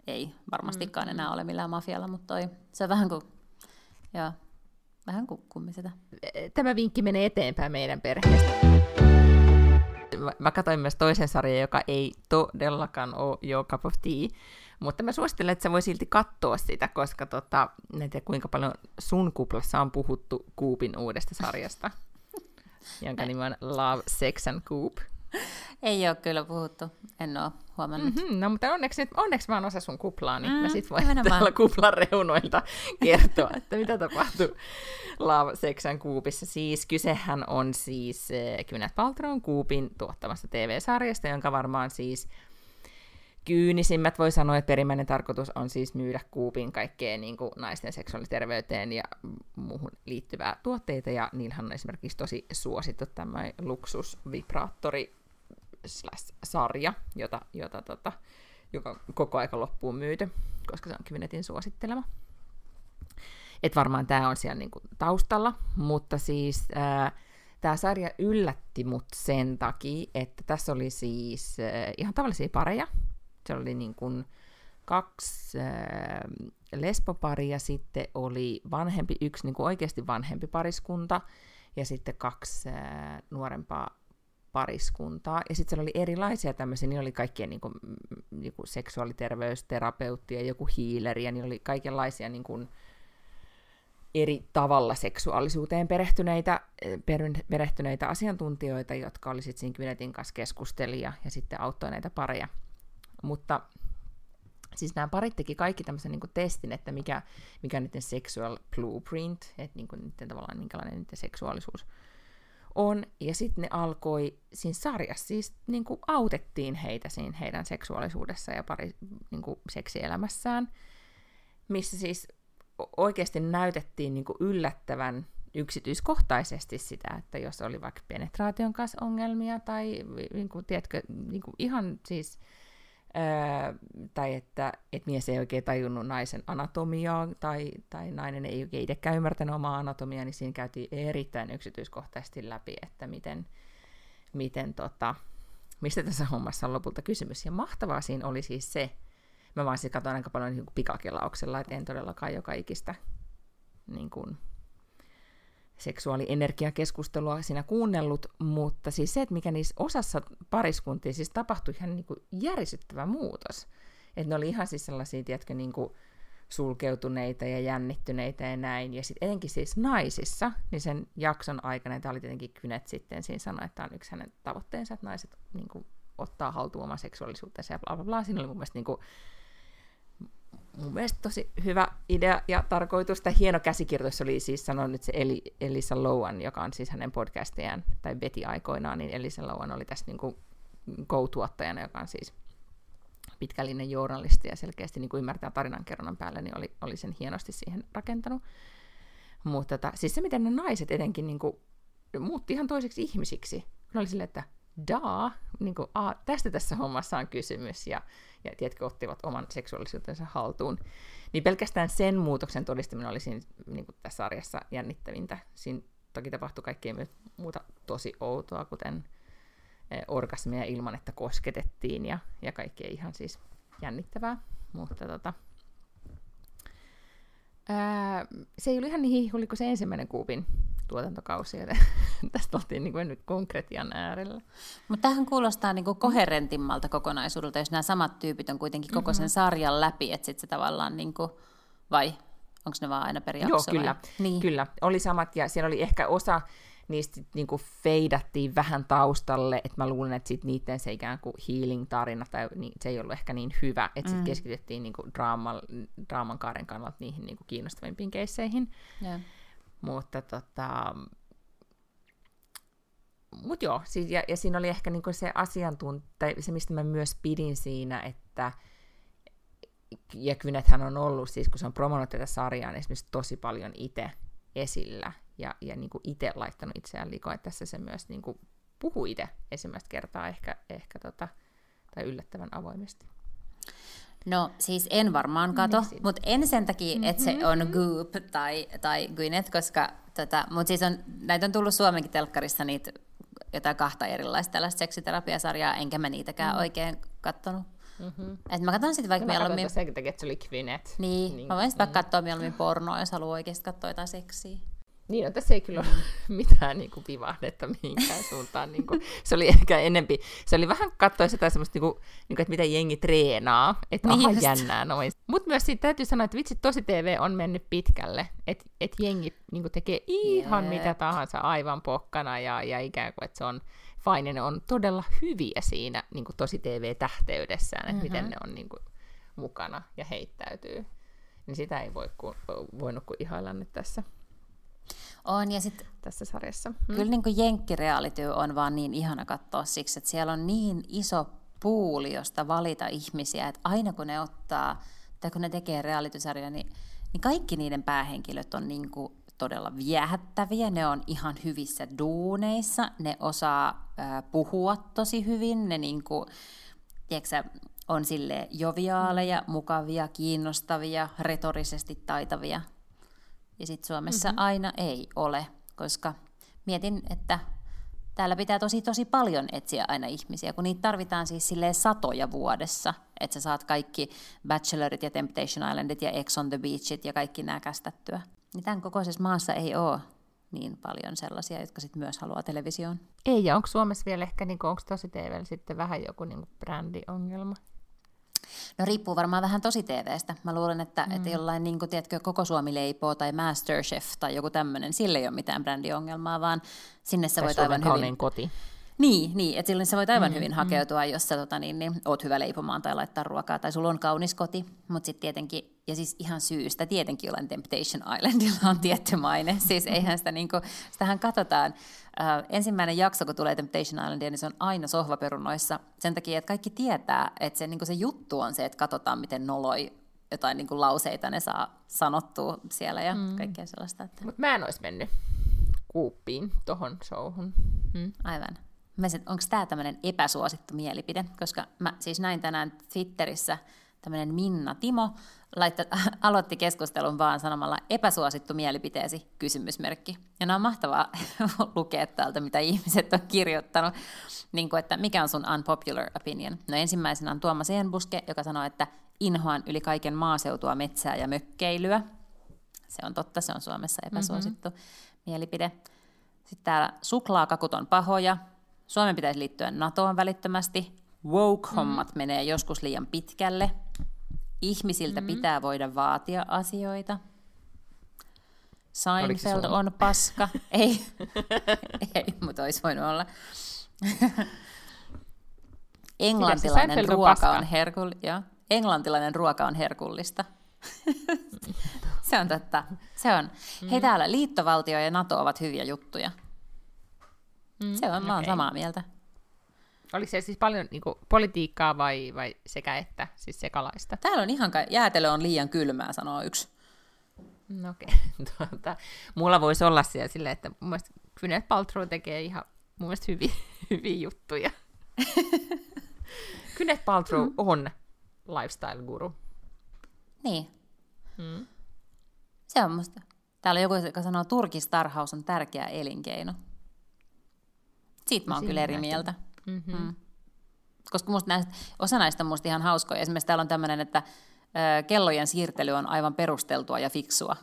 Ei varmastikaan enää ole millään mafialla, mutta se on vähän kuin Kummisetä. Tämä vinkki menee eteenpäin meidän perheestä. Mä katsoin myös toisen sarjan, joka ei todellakaan ole Your Cup of Tea, mutta mä suosittelen, että sä voi silti katsoa sitä, koska en tiedä kuinka paljon sun kuplassa on puhuttu Goopin uudesta sarjasta, jonka nimi on Love, Sex and Goop. Ei ole kyllä puhuttu, en ole huomannut. No mutta onneksi vaan osa sun kuplaa, niin mä sit voin täällä kuplan reunoilta kertoa, että mitä tapahtuu Love, Sex and Goopissa. Siis kysehän on siis Gwyneth Paltrown Goopin tuottamasta TV-sarjasta, jonka varmaan siis kyynisimmät voi sanoa, että perimmäinen tarkoitus on siis myydä Goopin kaikkea niin kuin naisten seksuaaliterveyteen ja muuhun liittyvää tuotteita, ja niillähän on esimerkiksi tosi suosittu tämmöinen luksusvibraattori-sarja, joka koko aika loppuun myyty, koska se on Gwynethin suosittelema. Et varmaan tämä on siellä niin kuin taustalla, mutta siis... Tämä sarja yllätti mut sen takia, että tässä oli siis ihan tavallisia pareja. Se oli niin kuin 2 lesboparia, sitten oli vanhempi, 1 niin kuin oikeasti vanhempi pariskunta ja sitten 2 nuorempaa pariskuntaa. Ja sitten siellä oli erilaisia tämmöisiä, niillä oli kaikkien niin kuin seksuaaliterveysterapeuttia, joku hiileri ja niillä oli kaikenlaisia... Niin kuin eri tavalla seksuaalisuuteen perehtyneitä asiantuntijoita, jotka oli sitten siinä Gwynethin kanssa keskustelija ja sitten auttoi näitä pareja. Mutta siis nämä parit teki kaikki tämmöisen niin kuin testin, että mikä niiden sexual blueprint, että niin kuin niiden tavallaan minkälainen niiden seksuaalisuus on. Ja sitten ne alkoi siinä sarjassa, siis niin kuin autettiin heitä siinä heidän seksuaalisuudessaan ja pari niin kuin seksielämässään, missä siis oikeasti näytettiin niin kuin yllättävän yksityiskohtaisesti sitä, että jos oli vaikka penetraation kanssa ongelmia tai niin kuin, tiedätkö, niin kuin ihan siis, tai että mies ei oikein tajunnut naisen anatomiaa tai nainen ei oikein itsekään ymmärtänyt omaa anatomiaa, niin siinä käytiin erittäin yksityiskohtaisesti läpi, että mistä tässä hommassa on lopulta kysymys. Ja mahtavaa siinä oli siis se, mä vaan siis katson aika paljon niin kuin pikakelauksella, että en todellakaan joka ikistä niin kuin seksuaalienergiakeskustelua siinä kuunnellut, mutta siis se, että mikä niissä osassa pariskuntia siis tapahtui ihan niin kuin järisyttävä muutos. Että ne oli ihan siis sellaisia, tiedätkö, niin kuin sulkeutuneita ja jännittyneitä ja näin. Ja sitten etenkin siis naisissa, niin sen jakson aikana, tämä oli tietenkin Gwyneth sitten siinä sanoi, että tämä on yksi hänen tavoitteensa, että naiset niin kuin ottaa haltuun oman seksuaalisuutensa ja bla bla bla. Siinä oli mun mielestä niin kuin mun mielestä tosi hyvä idea ja tarkoitus. Tämä hieno käsikirjoitus oli siis, sanon nyt se Elisa Lowan, joka on siis hänen podcastejaan, tai Betty aikoinaan, niin Elisa Lowan oli tässä niin kuin go-tuottajana, joka on siis pitkällinen journalisti ja selkeästi niin kuin ymmärtää tarinankerronnan päälle, niin oli sen hienosti siihen rakentanut. Mutta siis se, miten ne naiset etenkin niin kuin muutti ihan toiseksi ihmisiksi. Ne oli silleen, että niin kuin, tästä tässä hommassa on kysymys, ja tiedätkö, ottivat oman seksuaalisuutensa haltuun. Niin pelkästään sen muutoksen todistaminen oli siinä, niin kuin tässä sarjassa jännittävintä. Siinä toki tapahtui kaikkea muuta tosi outoa, kuten orgasmia ilman, että kosketettiin, ja kaikkea ihan siis jännittävää. Mutta se ei ollut ihan niin hiihuli kuin se ensimmäinen Goopin tuotantokausi, joten tästä oltiin niin nyt konkretian äärellä. Mutta tämähän kuulostaa niin koherentimmalta kokonaisuudelta, jos nämä samat tyypit on kuitenkin koko sen sarjan läpi, että sitten se tavallaan, niin kuin, vai onko ne vaan aina per jakso? Joo, kyllä. Niin. Kyllä, oli samat, ja siellä oli ehkä osa niistä niin feidattiin vähän taustalle, että mä luulen, että sit niiden se ikään kuin healing-tarina, tai se ei ollut ehkä niin hyvä, että sitten keskityttiin niin draaman kaaren kannalta niihin niin kiinnostavimpiin keisseihin. Ja. Mutta mut joo, siis, ja siinä oli ehkä niinku se asiantuntija, se mistä mä myös pidin siinä, että ja Gwynethhän on ollut, siis kun se on promoinut tätä sarjaa, niin esimerkiksi tosi paljon itse esillä, ja niinku itse laittanut itseään likoon, että tässä se myös niinku puhui itse ensimmäistä kertaa ehkä tai yllättävän avoimesti. No siis en varmaan kato, mutta en sen takia, että se on Goop tai Gwyneth, koska mutta siis näitä on tullut Suomenkin telkkarissa niitä jotain kahta erilaista tällaista seksiterapiasarjaa, enkä mä niitäkään oikein kattonut. Et mä katson sitten vaikka mieluummin. Mä katson sen takia, että se oli Gwyneth. Niin, mä voin sitten vaikka katsoa mieluummin pornoa, jos haluaa oikeasti katsoa jotain seksiä. Niin, no tässä ei kyllä ole mitään niinku vivahdetta mihinkään suuntaan. Niinku. Se oli ehkä enempi. Se oli vähän katsoa sitä semmoista, niinku, että miten jengi treenaa. Että aha, jännää noin. Mutta myös siitä täytyy sanoa, että vitsi, tosi TV on mennyt pitkälle. Että et jengi niinku, tekee ihan mitä tahansa aivan pokkana. Ja ikään kuin, että se on Fainen on todella hyviä siinä niinku, tosi TV-tähteydessään. Että miten ne on niinku, mukana ja heittäytyy. Niin sitä ei voinut kuin ihailla nyt tässä. On, ja sit tässä sarjassa. Kyllä niin kuin jenkkireality on vaan niin ihana katsoa siksi, että siellä on niin iso puuli, josta valita ihmisiä, että aina kun ne ottaa, tai kun ne tekee realitysarjoja, niin kaikki niiden päähenkilöt on niin kuin todella viehättäviä, ne on ihan hyvissä duuneissa, ne osaa puhua tosi hyvin, ne niin kuin, tiedätkö, on silleen joviaaleja, mukavia, kiinnostavia, retorisesti taitavia. Ja sitten Suomessa aina ei ole, koska mietin, että täällä pitää tosi tosi paljon etsiä aina ihmisiä, kun niitä tarvitaan siis silleen satoja vuodessa, että sä saat kaikki Bachelorit ja Temptation Islandit ja Ex on the Beachit ja kaikki nämä kästättyä. Niin tämän kokoisessa maassa ei ole niin paljon sellaisia, jotka sitten myös haluaa televisioon. Ei, ja onko Suomessa vielä ehkä, niin onko tosi TV:llä sitten vähän joku niin brändiongelma? No riippuu varmaan vähän tosi TV:stä. Mä luulen, että jollain niin kuin, tiedätkö, Koko Suomi leipoo tai MasterChef tai joku tämmöinen, sillä ei ole mitään brändiongelmaa, vaan sinne sä voit aivan hyvin koti. Niin, että silloin sä voit aivan hyvin hakeutua, jos sä oot hyvä leipomaan tai laittaa ruokaa tai sulla on kaunis koti, mutta sitten tietenkin, ja siis ihan syystä tietenkin jollain Temptation Islandilla on tietty maine, siis eihän sitä niin kuin, sitähän katsotaan. Ensimmäinen jakso, kun tulee Temptation Islandia, niin se on aina sohvaperunoissa sen takia, että kaikki tietää, että se, niin kuin se juttu on se, että katsotaan miten noloi jotain niin kuin lauseita ne saa sanottua siellä ja kaikkea sellaista. Että mut mä en olisi mennyt Goopiin tohon showhun. Aivan. Onko tämä tämmöinen epäsuosittu mielipide, koska mä siis näin tänään Twitterissä tämmöinen Minna Timo aloitti keskustelun vaan sanomalla epäsuosittu mielipiteesi kysymysmerkki. Ja nämä on mahtavaa lukea täältä, mitä ihmiset on kirjoittanut, niin kuin, että mikä on sun unpopular opinion. No ensimmäisenä on Tuomas Enbuske, joka sanoo, että inhoan yli kaiken maaseutua, metsää ja mökkeilyä. Se on totta, se on Suomessa epäsuosittu. mielipide. Sitten täällä suklaakakut on pahoja. Suomen pitäisi liittyä NATOon välittömästi. Woke-hommat menee joskus liian pitkälle. Ihmisiltä pitää voida vaatia asioita. Seinfeld on paska. Ei, mutta olisi voinut olla. Englantilainen ruoka on herkullista. Se on totta. Se on. Hei, täällä liittovaltio ja NATO ovat hyviä juttuja. Se on, mä oon samaa mieltä. Oliko se siis paljon niinku politiikkaa vai sekä että, siis sekalaista? Täällä on ihan jäätelö on liian kylmää, sanoo yksi. No okei. Mulla voisi olla siellä silleen, että mun mielestä Gwyneth Paltrow tekee ihan mun mielestä hyviä juttuja. Gwyneth Paltrow on lifestyle-guru. Niin. Se on musta. Täällä on joku, joka sanoo, että turkistarhaus on tärkeä elinkeino. Siitä mä oon kyllä eri mieltä. Koska osa näistä on musta ihan hauskoja. Esimerkiksi täällä on tämmöinen, että kellojen siirtely on aivan perusteltua ja fiksua.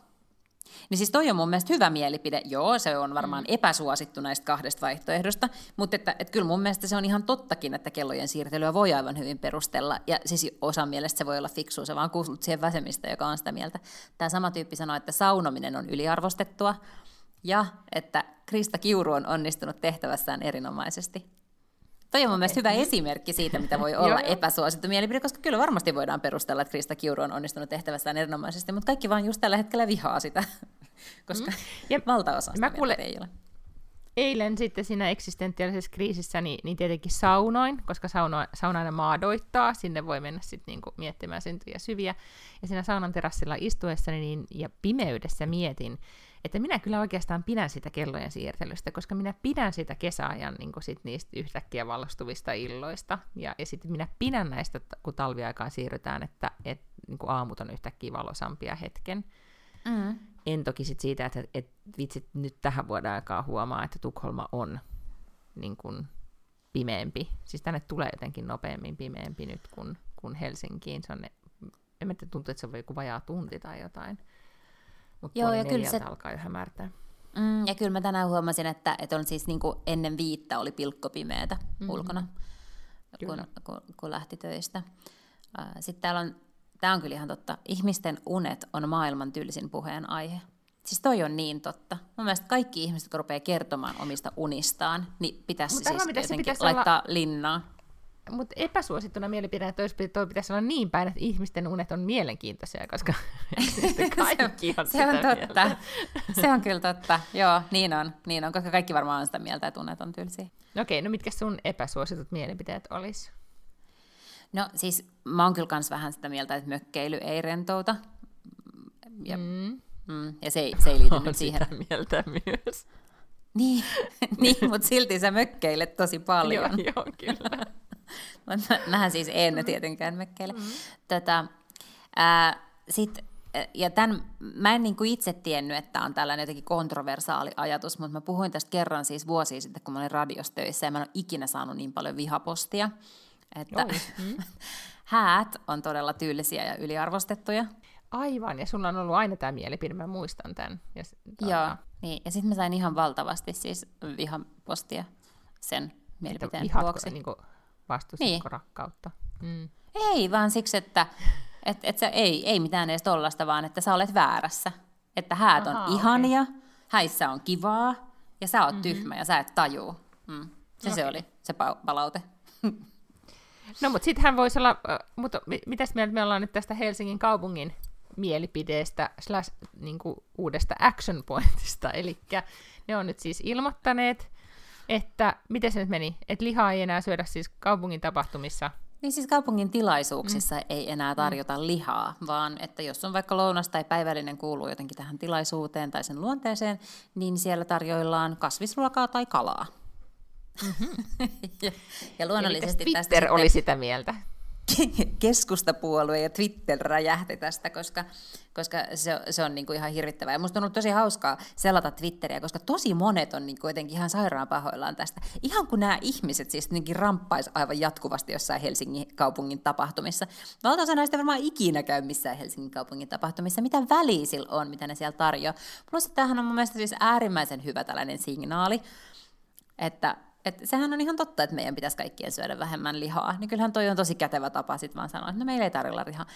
Niin siis toi on mun mielestä hyvä mielipide. Joo, se on varmaan epäsuosittu näistä kahdesta vaihtoehdosta, mutta että kyllä mun mielestä se on ihan tottakin, että kellojen siirtelyä voi aivan hyvin perustella. Ja siis osan mielestä se voi olla fiksua, se vaan kuulut siihen väsemistä, joka on sitä mieltä. Tämä sama tyyppi sanoo, että saunominen on yliarvostettua ja että Krista Kiuru on onnistunut tehtävässään erinomaisesti. Toi on mun mielestä hyvä esimerkki siitä, mitä voi olla epäsuosittu mielipide, koska kyllä varmasti voidaan perustella, että Krista Kiuru on onnistunut tehtävässään erinomaisesti, mutta kaikki vaan just tällä hetkellä vihaa sitä, koska valtaosa sitä mieltä ei ole. Eilen sitten siinä eksistentiaalisessa kriisissä niin tietenkin saunoin, koska sauna aina maadoittaa, sinne voi mennä sitten niinku miettimään syntyjä syviä. Ja siinä saunan terassilla istuessani ja pimeydessä mietin, että minä kyllä oikeastaan pidän sitä kellojen siirtelystä, koska minä pidän sitä kesäajan niin sit niistä yhtäkkiä valostuvista illoista. Ja sitten minä pidän näistä, kun talviaikaan siirrytään, että niin aamut on yhtäkkiä valosampia hetken. En toki sit siitä, että vitsit nyt tähän vuoden aikaa huomaa, että Tukholma on niin kun pimeämpi. Siis tänne tulee jotenkin nopeammin pimeämpi nyt kuin Helsinkiin. Se on en tiedä, tuntuu, että se on joku vajaa tunti tai jotain. Mutta puoli neljältä alkaa jo hämärtää. Ja kyllä mä tänään huomasin, että on siis niin kuin ennen viittä oli pilkkopimeätä ulkona, kun lähti töistä. Sitten täällä on, tämä on kyllä ihan totta, ihmisten unet on maailman tylsin puheenaihe. Siis toi on niin totta. Mun mielestä kaikki ihmiset, jotka rupeaa kertomaan omista unistaan, niin pitäisi laittaa linnaan. Mutta epäsuosittuna mielipidänä toi pitäisi olla niin päin, että ihmisten unet on mielenkiintoisia, koska kaikki on sitä mieltä. Se on totta. Se on kyllä totta. Joo, niin on, koska kaikki varmaan on sitä mieltä, että unet on tylsiä. Okei, no mitkä sun epäsuositut mielipiteet olisi? No siis mä oon kyllä kans vähän sitä mieltä, että mökkeily ei rentouta. Ja, ja se ei liity nyt siihen. Sitä mieltä myös. Niin, mutta silti sä mökkeilet tosi paljon. Joo, kyllä. Mähän siis en tietenkään mökkeile. Mä en niinku itse tiennyt, että on tällainen jotenkin kontroversaali ajatus, mutta mä puhuin tästä kerran siis vuosia sitten, kun mä olin radiostöissä, ja mä en ole ikinä saanut niin paljon vihapostia. Että häät on todella tyylisiä ja yliarvostettuja. Aivan, ja sulla on ollut aina tämä mielipide, mä muistan tämän. Joo, niin, ja sitten mä sain ihan valtavasti siis vihapostia sen mielipiteen vuoksi. Niinku vastusitko rakkautta? Ei, vaan siksi, että et sä ei mitään edes tollasta, vaan että sä olet väärässä. Että häät on ihania, häissä on kivaa, ja sä oot tyhmä ja sä et tajuu. Se oli se palaute. No, mutta sittenhän voisi olla, mutta mitäs mieltä me ollaan nyt tästä Helsingin kaupungin mielipideestä / uudesta action pointista, eli ne on nyt siis ilmoittaneet, että miten se nyt meni, että lihaa ei enää syödä siis kaupungin tapahtumissa. Niin siis kaupungin tilaisuuksissa ei enää tarjota lihaa, vaan että jos on vaikka lounas tai päivällinen kuuluu jotenkin tähän tilaisuuteen tai sen luonteeseen, niin siellä tarjoillaan kasvisruokaa tai kalaa. Ja luonnollisesti Twitter oli sitä mieltä. keskustapuolue ja Twitter räjähti tästä, koska se on niinku ihan hirvittävää. Ja musta on ollut tosi hauskaa selata Twitteriä, koska tosi monet on niinku jotenkin ihan sairaan pahoillaan tästä. Ihan kun nämä ihmiset siis ramppaisi aivan jatkuvasti jossain Helsingin kaupungin tapahtumissa. Valtaosa näistä varmaan ikinä käy missään Helsingin kaupungin tapahtumissa. Mitä väliä sillä on, mitä ne siellä tarjoaa? Plus tämähän on mun mielestä siis äärimmäisen hyvä tällainen signaali, että sehän on ihan totta, että meidän pitäisi kaikkien syödä vähemmän lihaa. Niin kyllähän toi on tosi kätevä tapa sit vaan sanoa, että no meillä ei tarjolla lihaa.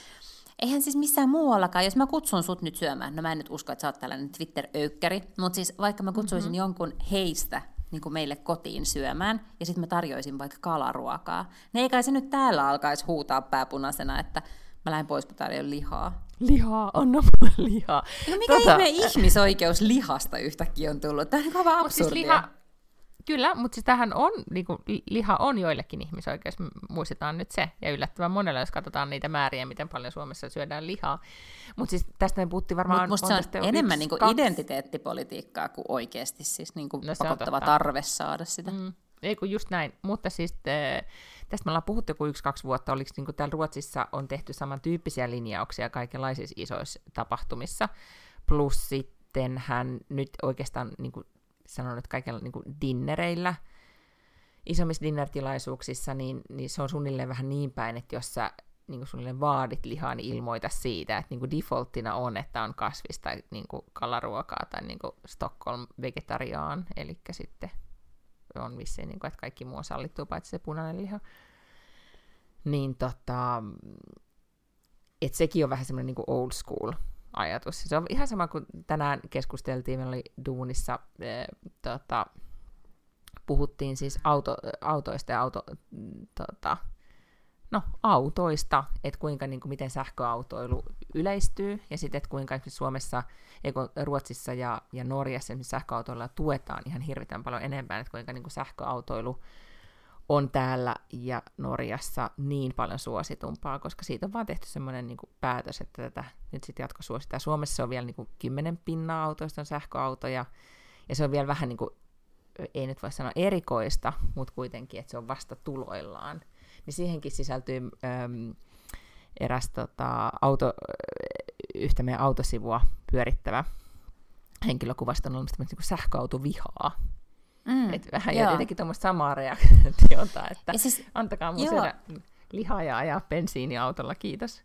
Eihän siis missään muuallakaan, jos mä kutsun sut nyt syömään, no mä en nyt usko, että sä oot tällainen Twitter-öykkäri, mutta siis vaikka mä kutsuisin jonkun heistä niin kuin meille kotiin syömään, ja sitten mä tarjoisin vaikka kalaruokaa, niin ei kai se nyt täällä alkaisi huutaa pääpunaisena, että mä lähden pois, kun tarjoan lihaa. Lihaa, anna mulle lihaa. No mikä ihme ihmisoikeus lihasta yhtäkkiä on tullut? Tämä on vaan absurdia. Kyllä, mutta siis tämähän on, niin kuin, liha on joillekin ihmisoikeus, muistetaan nyt se, ja yllättävän monella, jos katsotaan niitä määriä, miten paljon Suomessa syödään lihaa. Mutta siis tästä me puhuttiin varmaan... Mutta se on enemmän niin kuin identiteettipolitiikkaa kuin oikeasti siis niin kuin pakottava tarve saada sitä. Ei kun just näin, mutta siis tästä me ollaan puhuttu joku 1-2 vuotta, oliko niin kuin täällä Ruotsissa on tehty samantyyppisiä linjauksia kaikenlaisissa isoissa tapahtumissa, plus sittenhän nyt oikeastaan... Niin kuin sanon, että kaikilla niin dinnereillä, isommissa dinnertilaisuuksissa, niin se on suunnilleen vähän niin päin, että jos sä niin suunnilleen vaadit lihaa, niin ilmoita siitä, että niin defaulttina on, että on kasvista tai niin kalaruokaa tai niin Stockholm vegetariaan, eli sitten on vissiin, niin kuin, että kaikki muu on sallittua, paitsi se punainen liha. Niin että sekin on vähän semmoinen niin kuin old school ajatus. Se on ihan sama kuin tänään keskusteltiin, meillä oli duunissa, puhuttiin siis autoista ja autoista, että kuinka, niin kuin, miten sähköautoilu yleistyy, ja sitten, että kuinka Suomessa, Ruotsissa ja Norjassa sähköautoilla tuetaan ihan hirveän paljon enemmän, että kuinka niin kuin sähköautoilu on täällä ja Norjassa niin paljon suositumpaa, koska siitä on vaan tehty semmoinen niin kuin päätös, että tätä nyt sitten jatkosuositaan. Suomessa on vielä niin kuin 10% autoista on sähköautoja, ja se on vielä vähän, niin kuin, ei nyt voi sanoa erikoista, mutta kuitenkin, että se on vasta tuloillaan. Niin siihenkin sisältyy eräs yhtä meidän autosivua pyörittävä henkilö kuvasta on ollut tämmöistä niin kuin sähköautovihaa. Että vähän jotenkin tuommoista samaa reaktiota, että siis, antakaa mun syödä lihaa ja ajaa bensiiniautolla, kiitos.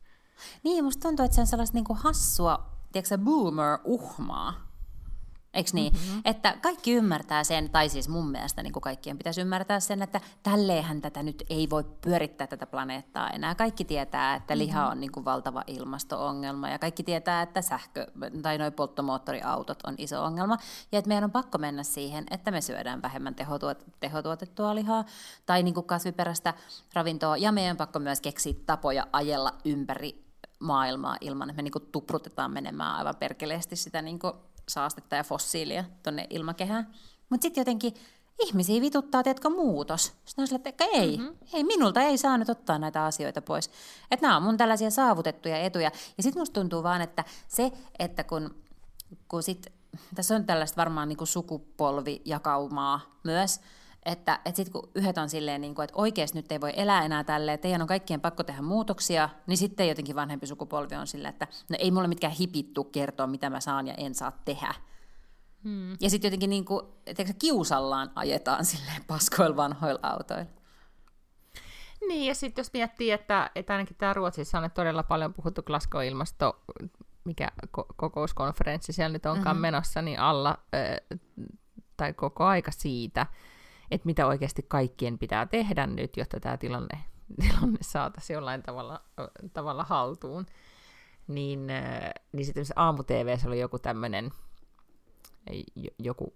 Niin, musta tuntuu, että se on sellaista niinku hassua, tiedätkö, boomer-uhmaa, eikö niin? Että kaikki ymmärtää sen, tai siis mun mielestä niin kuin kaikkien pitäisi ymmärtää sen, että tälleenhän tätä nyt ei voi pyörittää tätä planeettaa enää. Kaikki tietää, että liha on niin kuin valtava ilmasto-ongelma, ja kaikki tietää, että sähkö tai noi polttomoottoriautot on iso ongelma, ja että meidän on pakko mennä siihen, että me syödään vähemmän tehotuotettua lihaa tai niin kuin kasviperäistä ravintoa, ja meidän on pakko myös keksiä tapoja ajella ympäri maailmaa ilman, että me niin kuin tuprutetaan menemään aivan perkeleesti sitä niin kuin saastetta ja fossiilia tuonne ilmakehään. Mutta sitten jotenkin ihmisiä vituttaa, teetkö muutos. Sitten on sillä, että ei, minulta ei saa nyt ottaa näitä asioita pois. Että nämä on mun tällaisia saavutettuja etuja. Ja sitten musta tuntuu vaan, että se, että kun sit, tässä on tällaista varmaan niinku sukupolvijakaumaa myös, että sitten kun yhdet on silleen, niin että oikeasti nyt ei voi elää enää tälleen, teidän on kaikkien pakko tehdä muutoksia, niin sitten jotenkin vanhempi sukupolvi on silleen, että no ei mulle mitkään hipittu kertoa, mitä mä saan ja en saa tehdä. Ja sitten jotenkin niin kuin, kiusallaan ajetaan silleen paskoilla vanhoilla autoilla. Niin, ja sitten jos miettii, että ainakin tämä Ruotsissa on todella paljon puhuttu Glasgow-ilmasto, mikä kokouskonferenssi siellä nyt onkaan menossa, niin alla tai koko aika siitä, että mitä oikeasti kaikkien pitää tehdä nyt, jotta tämä tilanne saataisiin jollain tavalla haltuun. Niin sitten aamu-tv:ssä oli joku tämmöinen, joku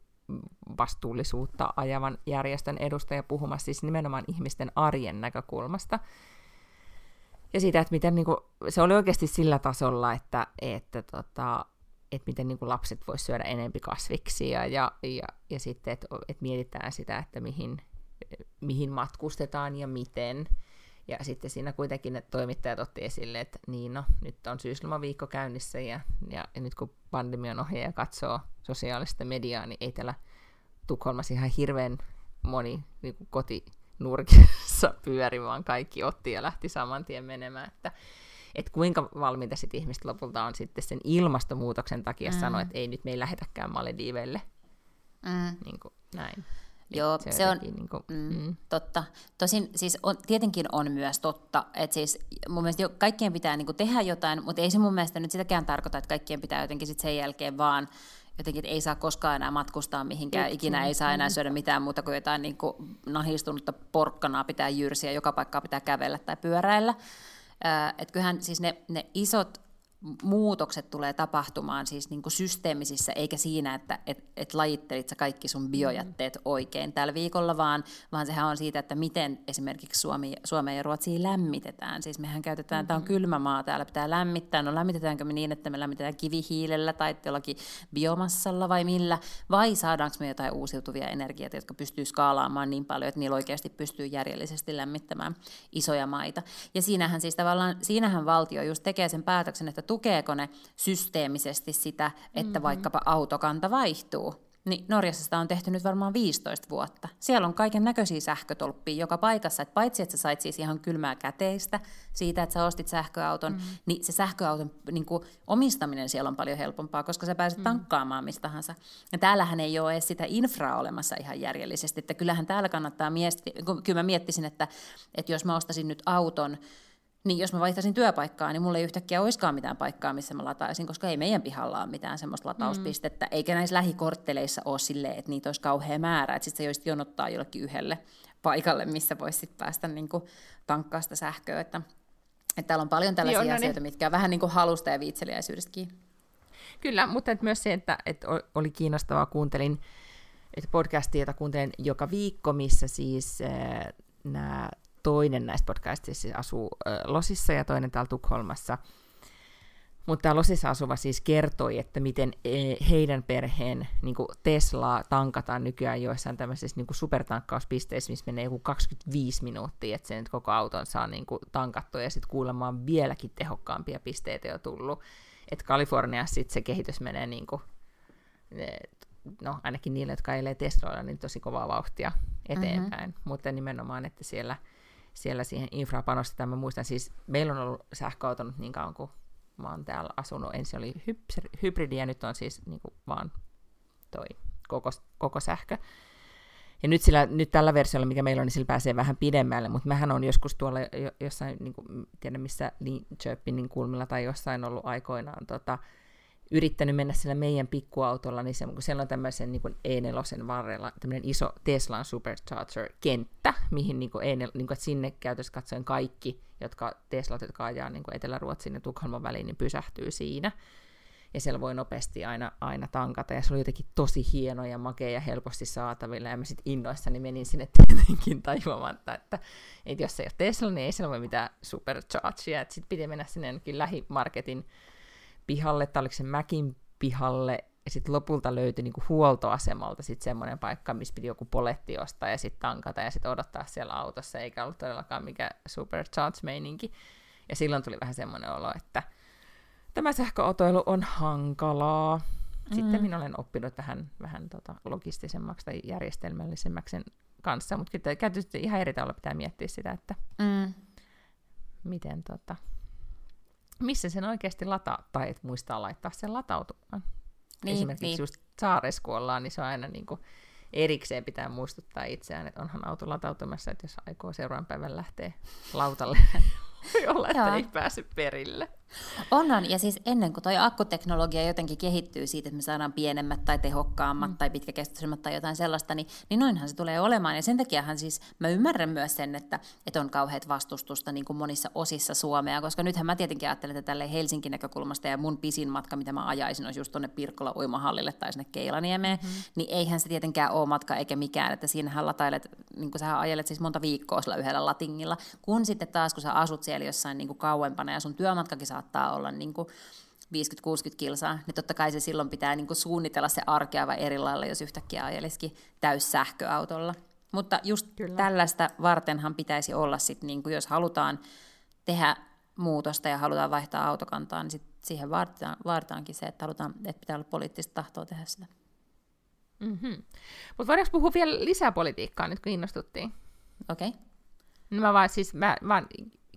vastuullisuutta ajavan järjestön edustaja puhumassa siis nimenomaan ihmisten arjen näkökulmasta. Ja siitä, että miten niin kuin, se oli oikeasti sillä tasolla, että miten niin kuin lapset voisivat syödä enempi kasviksia ja sitten, että mietitään sitä, että mihin matkustetaan ja miten. Ja sitten siinä kuitenkin ne toimittajat otti esille, että niin no, nyt on syyslomaviikko käynnissä ja nyt kun pandemian ohjaaja katsoo sosiaalista mediaa, niin ei täällä Tukholmassa ihan hirveän moni niin kuin nurkissa pyöri, vaan kaikki otti ja lähti saman tien menemään, että kuinka valmiita sit ihmiset lopulta on sitten sen ilmastonmuutoksen takia sanoa, että ei nyt me ei lähetäkään Malediiveille. Niin kuin näin. Joo, se on niin kuin, totta. Tosin siis on, tietenkin on myös totta, että siis mun mielestä kaikkien pitää niin kuin tehdä jotain, mutta ei se mun mielestä nyt sitäkään tarkoita, että kaikkien pitää jotenkin sit sen jälkeen vaan jotenkin, ei saa koskaan enää matkustaa mihinkään, ikinä ei saa enää syödä mitään muuta kuin jotain niin kuin nahistunutta porkkanaa pitää jyrsiä, joka paikkaa pitää kävellä tai pyöräillä. Että kyllähän siis ne isot muutokset tulee tapahtumaan siis niin kuin systeemisissä, eikä siinä, että et lajittelit sä kaikki sun biojätteet oikein tällä viikolla, vaan sehän on siitä, että miten esimerkiksi Suomea ja Ruotsia lämmitetään. Siis mehän käytetään, tämä on kylmä maa, täällä pitää lämmittää. No lämmitetäänkö me niin, että me lämmitetään kivihiilellä tai jollakin biomassalla vai millä? Vai saadaanko me jotain uusiutuvia energioita, jotka pystyy skaalaamaan niin paljon, että niillä oikeasti pystyy järjellisesti lämmittämään isoja maita? Ja siinähän siis tavallaan, siinähän valtio just tekee sen päätöksen, että tukeeko ne systeemisesti sitä, että vaikkapa autokanta vaihtuu. Niin Norjassa sitä on tehty nyt varmaan 15 vuotta. Siellä on kaiken näköisiä sähkötolppia joka paikassa. Et paitsi, että sä sait siis ihan kylmää käteistä siitä, että sä ostit sähköauton, niin se sähköauton niin kuin omistaminen siellä on paljon helpompaa, koska sä pääset tankkaamaan mistahansa. Ja täällähän ei ole edes sitä infraa olemassa ihan järjellisesti. Että kyllähän täällä kannattaa kyllä mä miettisin, että jos mä ostaisin nyt auton, niin jos mä vaihtaisin työpaikkaa, niin mulla ei yhtäkkiä oiskaan mitään paikkaa, missä mä lataisin, koska ei meidän pihalla ole mitään semmoista latauspistettä, eikä näissä lähikortteleissa ole silleen, että niitä olisi kauhea määrä, että sitten sä joisit jonottaa jollekin yhdelle paikalle, missä voisi sitten päästä niin kuin tankkaa sitä sähköä. Että täällä on paljon tällaisia asioita, mitkä on vähän niin kuin halusta ja viitseliäisyydestäkin. Kyllä, mutta myös se, että oli kiinnostavaa, kuuntelin podcastia, jota kuuntelen joka viikko, missä siis nämä toinen näistä podcastissa siis asuu Losissa ja toinen täällä Tukholmassa. Mutta tämä Losissa asuva siis kertoi, että miten heidän perheen niin kuin Teslaa tankataan nykyään joissain tämmöisissä niin kuin supertankkauspisteissä, missä menee joku 25 minuuttia, että sen koko auton saa niin kuin tankattua, ja sitten kuulemaan vieläkin tehokkaampia pisteitä jo tullut. Että Kaliforniassa sitten se kehitys menee niin kuin, no ainakin niille, jotka elee Tesloilla, niin tosi kovaa vauhtia eteenpäin. Mutta nimenomaan, että siellä siihen infraa panostetaan. Mä muistan siis, meillä on ollut sähköauton niin kauan kuin mä oon täällä asunut. Ensin oli hybridi ja nyt on siis niin kuin vaan toi koko sähkö. Ja nyt tällä versiolla, mikä meillä on, niin sillä pääsee vähän pidemmälle, mutta mähän on joskus tuolla jossain, niin kuin, tiedän missä, Linköpingin kulmilla tai jossain ollut aikoinaan yrittänyt mennä sillä meidän pikkuautolla, niin kun siellä on tämmöisen niin E4 varrella tämmöinen iso Teslan Supercharger-kenttä, mihin niin kuin E4, niin kuin, sinne käytössä katsoen kaikki, jotka ajaa niin kuin Etelä-Ruotsin ja Tukholman väliin, niin pysähtyy siinä. Ja siellä voi nopeasti aina tankata, ja se oli jotenkin tosi hieno ja makea ja helposti saatavilla, ja mä sitten innoissani menin sinne tietenkin tajuamatta, että jos ei ole Tesla, niin ei siellä voi mitään Superchargeria, että sitten piti mennä sinne lähimarketin pihalle, tai oliko se mäkin pihalle, ja sitten lopulta löytyi niinku huoltoasemalta sitten semmoinen paikka, missä piti joku poletti ostaa ja sitten tankata ja sitten odottaa siellä autossa, eikä ollut todellakaan mikään supercharge-meininki. Ja silloin tuli vähän semmoinen olo, että tämä sähköautoilu on hankalaa. Sitten minä olen oppinut vähän logistisemmaksi tai järjestelmällisemmäksi sen kanssa, mutta kyllä käytetty ihan eri tavalla pitää miettiä sitä, että miten missä sen oikeasti lataa, tai et muistaa laittaa sen latautumaan. Niin, esimerkiksi just saaressa, kun ollaan, niin se on aina niin kuin erikseen pitää muistuttaa itseään, että onhan auto latautumassa, että jos aikoo seuraavan päivän lähtee lautalle, voi olla, että ei pääse perille. Onhan, ja siis ennen kuin toi akkuteknologia jotenkin kehittyy siitä, että me saadaan pienemmät tai tehokkaammat tai pitkäkestoisemmat tai jotain sellaista, niin noinhan se tulee olemaan. Ja sen takiahan siis mä ymmärrän myös sen, että on kauheat vastustusta niin kuin monissa osissa Suomea, koska nythän mä tietenkin ajattelen, että tälleen Helsingin näkökulmasta ja mun pisin matka, mitä mä ajaisin, olisi just tuonne Pirkkolan uimahallille tai sinne Keilaniemeen, niin eihän se tietenkään ole matka eikä mikään, että siinähän latailet, niin kuin sähän ajelet siis monta viikkoa sillä yhdellä latingilla, kun sitten taas kun sä asut siellä jossain niin kuin kauempana ja sun työmatkakin saattaa olla niin kuin 50-60 kilsaa, niin totta kai se silloin pitää niin kuin suunnitella se arkea vai eri lailla, jos yhtäkkiä ajelisikin täyssähköautolla. Mutta just tällaista vartenhan pitäisi olla, sit niin kuin jos halutaan tehdä muutosta ja halutaan vaihtaa autokantaa, niin sit siihen vaaditaankin se, että halutaan, että pitää olla poliittista tahtoa tehdä sitä. Mutta voidaanko puhua vielä lisää politiikkaa nyt, kun innostuttiin? Okei. Okay. No mä vaan siis, mä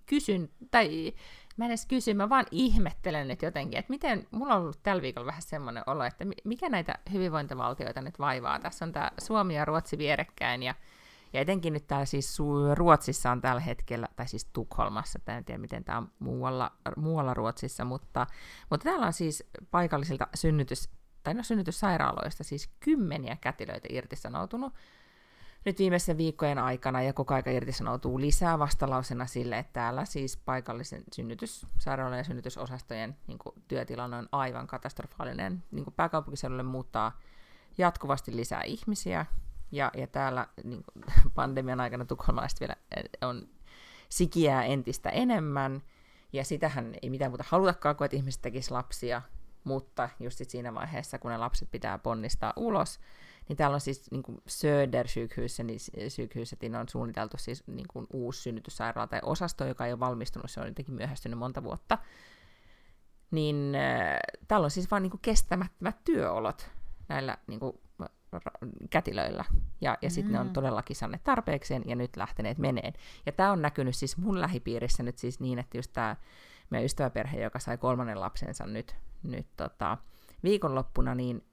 kysyn, tai mä en edes kysy, mä vaan ihmettelen nyt jotenkin, että miten, mulla on ollut tällä viikolla vähän semmoinen olo, että mikä näitä hyvinvointivaltioita nyt vaivaa. Tässä on tää Suomi ja Ruotsi vierekkäin, ja etenkin nyt täällä siis Ruotsissa on tällä hetkellä, tai siis Tukholmassa, tai en tiedä miten tää on muualla Ruotsissa, mutta täällä on siis paikallisilta synnytyssairaaloista siis kymmeniä kätilöitä irtisanoutunut nyt viimeisen viikkojen aikana, ja koko ajan irtisanoutuu lisää vastalausena sille, että täällä siis paikallisen synnytyssairaalojen ja synnytysosastojen niin kuin, työtilanne on aivan katastrofaalinen. Niin kuin pääkaupunkiseudulle muuttaa jatkuvasti lisää ihmisiä, ja täällä niin kuin, pandemian aikana tukholmalaiset vielä on sikiää entistä enemmän, ja sitähän ei mitään muuta halutakaan kuin, että ihmiset tekisivät lapsia, mutta just siinä vaiheessa, kun ne lapset pitää ponnistaa ulos, niin täällä on siis niin kuin Söder-sykhusetin on suunniteltu siis niin kuin uusi synnytyssairaala tai osasto, joka ei ole valmistunut, se on jotenkin myöhästynyt monta vuotta. Niin täällä on siis vaan niin kuin kestämättömät työolot näillä niin kuin kätilöillä. Ja sitten ne on todellakin saaneet tarpeekseen ja nyt lähteneet meneen. Ja tämä on näkynyt siis mun lähipiirissä nyt siis niin, että just tämä meidän ystäväperhe, joka sai 3. lapsensa nyt viikonloppuna, niin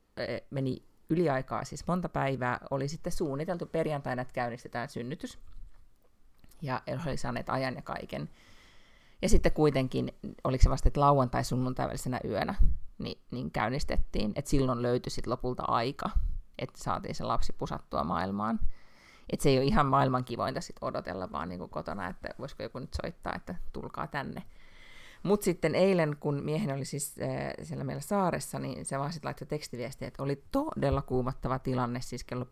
meni yliaikaa, siis monta päivää, oli sitten suunniteltu perjantaina, että käynnistetään synnytys. Ja oli saaneet ajan ja kaiken. Ja sitten kuitenkin, oliko se vasta, että lauantai-sunnuntai välisenä yönä, niin käynnistettiin. Että silloin löytyi sitten lopulta aika, että saatiin se lapsi pusattua maailmaan. Että se ei ole ihan maailman kivointa sitten odotella vaan niin kuin kotona, että voisiko joku nyt soittaa, että tulkaa tänne. Mutta sitten eilen, kun mieheni oli siis siellä meillä saaressa, niin se vaan sitten laittoi tekstiviestiä, että oli todella kuumattava tilanne, siis kello 9:30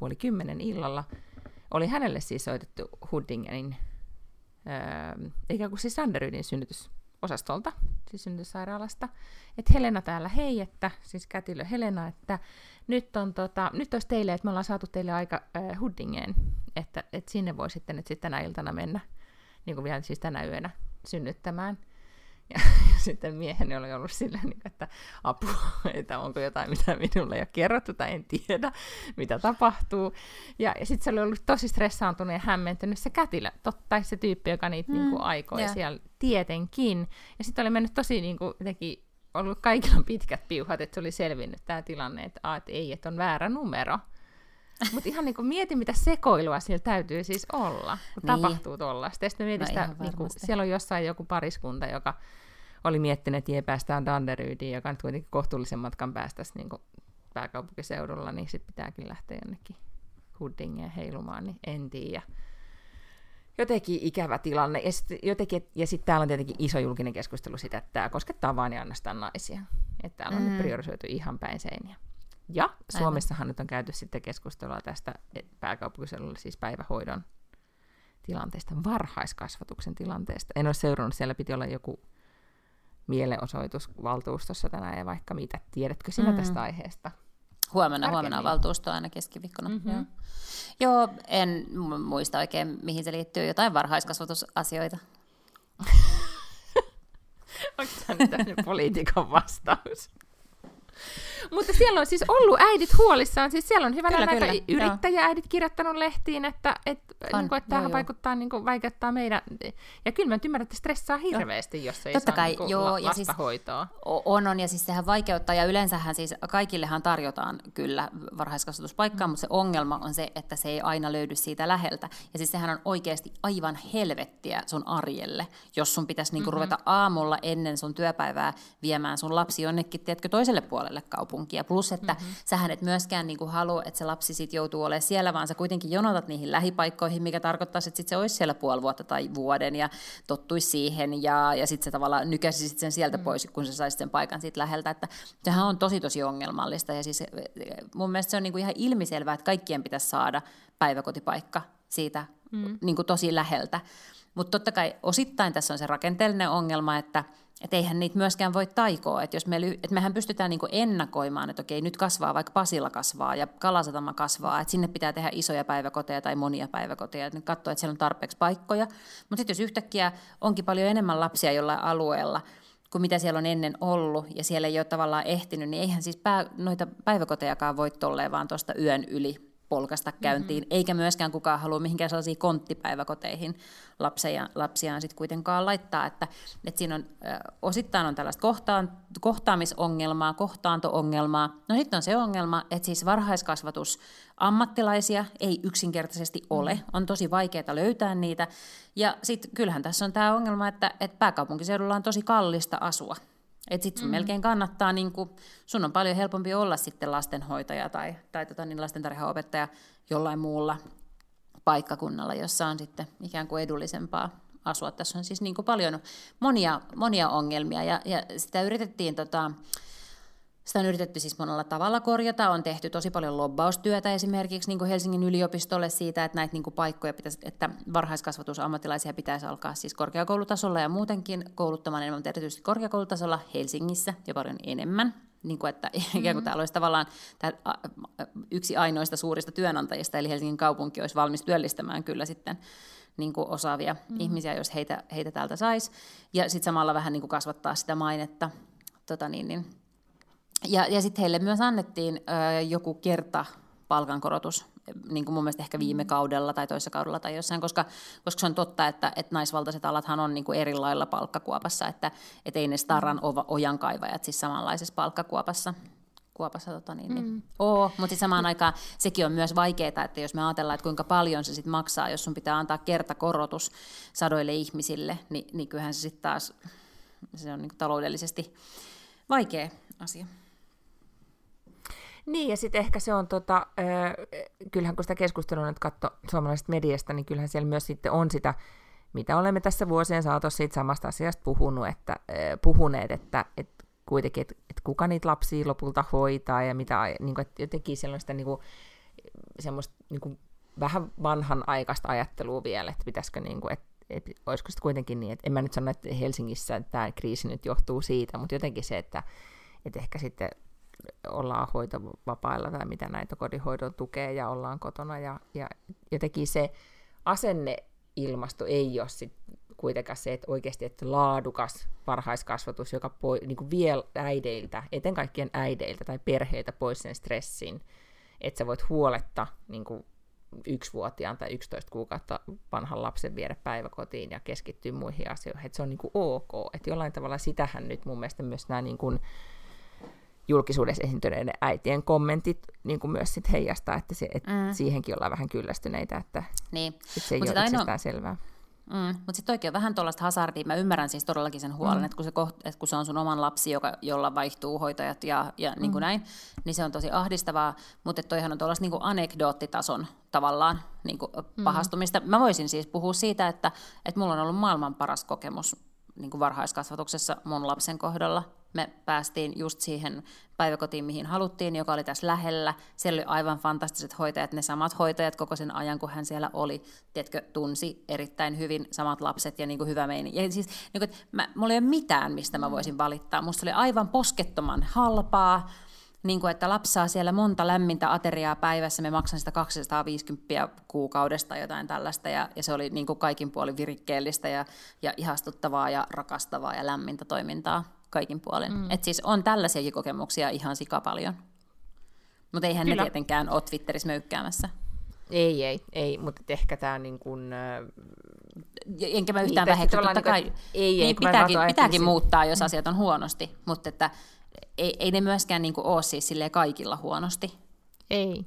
illalla. Oli hänelle siis soitettu Huddingenin, ikään kuin siis Sanderydin synnytysosastolta, siis synnytyssairaalasta, että Helena täällä, hei, että, siis kätilö Helena, että nyt olisi teille, että me ollaan saatu teille aika Huddingeen, että sinne voi sitten nyt sitten tänä iltana mennä, niin kuin vielä siis tänä yönä synnyttämään. Ja sitten mieheni oli ollut silleen, että apua, että onko jotain, mitä minulle ei ole kerrottu, tai en tiedä, mitä tapahtuu. Ja sitten se oli ollut tosi stressaantunut ja hämmentynyt se kätilö, totta, se tyyppi, joka niitä niinku aikoi siellä tietenkin. Ja sitten oli mennyt tosi, niinku, jotenkin, ollut kaikilla pitkät piuhat, että se oli selvinnyt tämä tilanne, että ei, että on väärä numero. Mutta ihan niinku mieti, mitä sekoilua siellä täytyy siis olla, kun tapahtuu tollaista. Ja sitten mietin sitä, niinku, siellä on jossain joku pariskunta, joka oli miettinyt, että päästään Danderydiin, joka nyt kuitenkin kohtuullisen matkan päästäisiin niinku pääkaupunkiseudulla, niin sitten pitääkin lähteä jonnekin Huddingeen heilumaan, niin en tiedä. Jotenkin ikävä tilanne. Ja sitten täällä on tietenkin iso julkinen keskustelu sitä, että tämä koskettaa vain ja ainoastaan naisia. Että täällä on nyt priorisoitu ihan päin seiniä. Ja Suomessahan nyt on käyty sitten keskustelua tästä pääkaupunkiseudulla siis päivähoidon tilanteesta, varhaiskasvatuksen tilanteesta. En ole seurannut, siellä piti olla joku mielenosoitus valtuustossa tänään ja vaikka mitä. Tiedätkö sinä tästä aiheesta? Huomenna on valtuusto aina keskiviikkona. Mm-hmm. Joo, en muista oikein mihin se liittyy, jotain varhaiskasvatusasioita. Onko tämä nyt tämmöinen poliitikon vastaus? Mutta siellä on siis ollut äidit huolissaan, siis siellä on hyvänä näitä yrittäjääidit kirjoittanut lehtiin, että tämähän vaikuttaa, niin kuin, vaikeuttaa meidän, ja kyllä mä ymmärrän, että stressaa hirveästi, jos ei totta saa kai, niin lasta hoitoa. Siis on, ja siis sehän vaikeuttaa, ja yleensähän siis kaikillehan tarjotaan kyllä varhaiskasvatuspaikkaa, mutta se ongelma on se, että se ei aina löydy siitä läheltä, ja siis sehän on oikeasti aivan helvettiä sun arjelle, jos sun pitäisi niin kuin, ruveta aamulla ennen sun työpäivää viemään sun lapsi jonnekin, tiedätkö, toiselle puolelle kaupunkia. Plus, että sähän et myöskään niin kuin halua, että se lapsi sit joutuu olemaan siellä, vaan sä kuitenkin jonotat niihin lähipaikkoihin, mikä tarkoittaa, että sit se olisi siellä puoli vuotta tai vuoden ja tottuisi siihen ja sitten se tavallaan nykäisi sen sieltä pois, kun sä saisit sen paikan siitä läheltä. Että sehän on tosi ongelmallista ja siis mun mielestä se on niin kuin ihan ilmiselvää, että kaikkien pitäisi saada päiväkotipaikka siitä niin kuin tosi läheltä. Mutta totta kai osittain tässä on se rakenteellinen ongelma, että eihän niitä myöskään voi taikoa, että mehän pystytään niinku ennakoimaan, että okei, nyt kasvaa, vaikka Pasila kasvaa ja Kalasatama kasvaa, että sinne pitää tehdä isoja päiväkoteja tai monia päiväkoteja, että katsoa, että siellä on tarpeeksi paikkoja. Mutta sitten jos yhtäkkiä onkin paljon enemmän lapsia jollain alueella kuin mitä siellä on ennen ollut ja siellä ei ole tavallaan ehtinyt, niin eihän siis noita päiväkotejakaan voi tolleen vaan tuosta yön yli polkasta käyntiin, eikä myöskään kukaan halua mihinkään sellaisiin konttipäiväkoteihin lapsiaan sitten kuitenkaan laittaa. Että siinä on, osittain on tällaista kohtaamisongelmaa, kohtaanto-ongelmaa. No sitten on se ongelma, että siis varhaiskasvatusammattilaisia ei yksinkertaisesti ole. On tosi vaikeaa löytää niitä. Ja sitten kyllähän tässä on tämä ongelma, että pääkaupunkiseudulla on tosi kallista asua. Että sitten sun melkein kannattaa, niin kun, sun on paljon helpompi olla sitten lastenhoitaja tai lastentarhaopettaja jollain muulla paikkakunnalla, jossa on sitten ikään kuin edullisempaa asua. Tässä on siis niin kun paljon monia ongelmia ja sitä yritettiin... Sitä on yritetty siis monella tavalla korjata, on tehty tosi paljon lobbaustyötä esimerkiksi niin kuin Helsingin yliopistolle siitä, että näitä niin kuin paikkoja pitäisi, että varhaiskasvatusammattilaisia pitäisi alkaa siis korkeakoulutasolla ja muutenkin kouluttamaan enemmän, erityisesti korkeakoulutasolla Helsingissä ja paljon enemmän, niin kuin että ikään kuin täällä olisi tavallaan yksi ainoista suurista työnantajista, eli Helsingin kaupunki olisi valmis työllistämään kyllä sitten niin kuin osaavia ihmisiä, jos heitä täältä saisi, ja sitten samalla vähän niin kuin kasvattaa sitä mainetta, Ja sitten heille myös annettiin joku kerta palkankorotus, niin kuin mun mielestä ehkä viime kaudella tai toisessa kaudella tai jossain, koska se on totta, että naisvaltaiset alathan on niin kuin eri lailla palkkakuopassa, että ei ne staran ojankaivajat siis samanlaisessa palkkakuopassa ole, mutta samaan aikaan sekin on myös vaikeaa, että jos me ajatellaan, että kuinka paljon se sit maksaa, jos sun pitää antaa kertakorotus sadoille ihmisille, niin kyllähän se sitten taas se on niin kuin taloudellisesti vaikea asia. Niin, ja sitten ehkä se on, kyllähän kun sitä keskustelua nyt katsoo suomalaisesta mediasta, niin kyllähän siellä myös sitten on sitä, mitä olemme tässä vuosien saatossa siitä samasta asiasta puhuneet, että kuitenkin, että kuka niitä lapsia lopulta hoitaa, ja mitä, niin kuin, että jotenkin siellä on sitä niin kuin, semmoista niin kuin, vähän vanhanaikaista ajattelua vielä, että pitäisikö, niin kuin, että olisiko sitten kuitenkin niin, että en mä nyt sano, että Helsingissä tämä kriisi nyt johtuu siitä, mutta jotenkin se, että ehkä sitten ollaan hoitovapailla tai mitä näitä kodinhoidon tukee ja ollaan kotona ja jotenkin se asenneilmasto ei ole sit kuitenkaan se, että oikeasti että laadukas varhaiskasvatus, joka niin vie äideiltä, eten kaikkien äideiltä tai perheiltä pois sen stressin, että sä voit huoletta niin kuin 1-vuotiaan tai 11 kuukautta vanhan lapsen viedä päiväkotiin ja keskittyä muihin asioihin, että se on niin kuin ok, että jollain tavalla sitähän nyt mun mielestä myös nämä niin kuin julkisuudessa esiintyneiden äitien kommentit niin kuin myös sit heijastaa, että siihenkin ollaan vähän kyllästyneitä, että niin. Se ei ole itsestään selvää. Mutta sitten oikein vähän tuollaista hazardia. Mä ymmärrän siis todellakin sen huolen, että kun se on sun oman lapsi, jolla vaihtuu hoitajat ja niin kuin näin, niin se on tosi ahdistavaa, mutta toihan on tuollaista niin kuin anekdoottitason tavallaan niin kuin pahastumista. Mä voisin siis puhua siitä, että mulla on ollut maailman paras kokemus niin kuin varhaiskasvatuksessa mun lapsen kohdalla. Me päästiin just siihen päiväkotiin, mihin haluttiin, joka oli tässä lähellä. Siellä oli aivan fantastiset hoitajat, ne samat hoitajat koko sen ajan, kun hän siellä oli. Tiedätkö, tunsi erittäin hyvin samat lapset ja niin kuin hyvä meini. Ja siis, niin kuin, mulla ei ole mitään, mistä mä voisin valittaa. Musta oli aivan poskettoman halpaa, niin kuin, että lapsi saa siellä monta lämmintä ateriaa päivässä. Me maksan sitä 250 kuukaudesta jotain tällaista. Ja se oli niin kuin kaikin puolin virikkeellistä ja ihastuttavaa ja rakastavaa ja lämmintä toimintaa. Kaikin puolen. Että siis on tällaisiakin kokemuksia ihan sikapaljon. Mutta eihän ne tietenkään ole Twitterissä möykkäämässä. Ei, mutta ehkä tämä niin kuin... Enkä mä yhtään vähekki, totta kai. Niin, pitääkin muuttaa, jos asiat on huonosti. Mutta että ei ne myöskään niin kuin ole siis silleen kaikilla huonosti. Ei.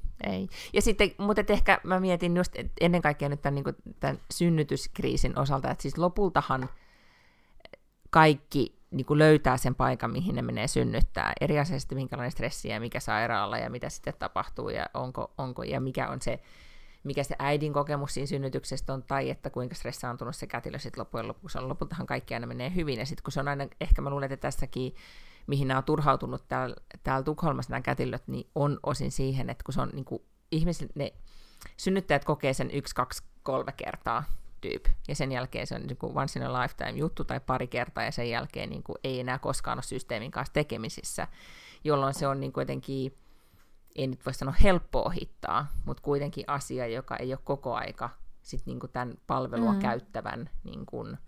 Ja sitten, mutta ehkä mä mietin just ennen kaikkea nyt tämän, niin kuin, tämän synnytyskriisin osalta, että siis lopultahan kaikki... Niin kuin löytää sen paikan, mihin ne menee synnyttää. Eri asiassa, minkälainen stressi ja mikä sairaala ja mitä sitten tapahtuu ja onko ja mikä on se, mikä se äidin kokemus siinä synnytyksestä on tai että kuinka stressaantunut se kätilö sitten loppujen lopuksi on. Lopultahan kaikki aina menee hyvin ja sitten kun se on aina, ehkä mä luulen, että tässäkin, mihin nämä on turhautunut täällä Tukholmassa nämä kätilöt, niin on osin siihen, että kun se on niin kuin ihmiset, ne synnyttäjät kokee sen 1, 2, 3 kertaa. Ja sen jälkeen se on niin kuin once in a lifetime juttu tai pari kertaa, ja sen jälkeen niin kuin ei enää koskaan ole systeemin kanssa tekemisissä, jolloin se on niin kuitenkin, ei nyt voi sanoa helppo ohittaa, mutta kuitenkin asia, joka ei ole koko aika sit niin kuin tämän palvelua käyttävän niin kuin,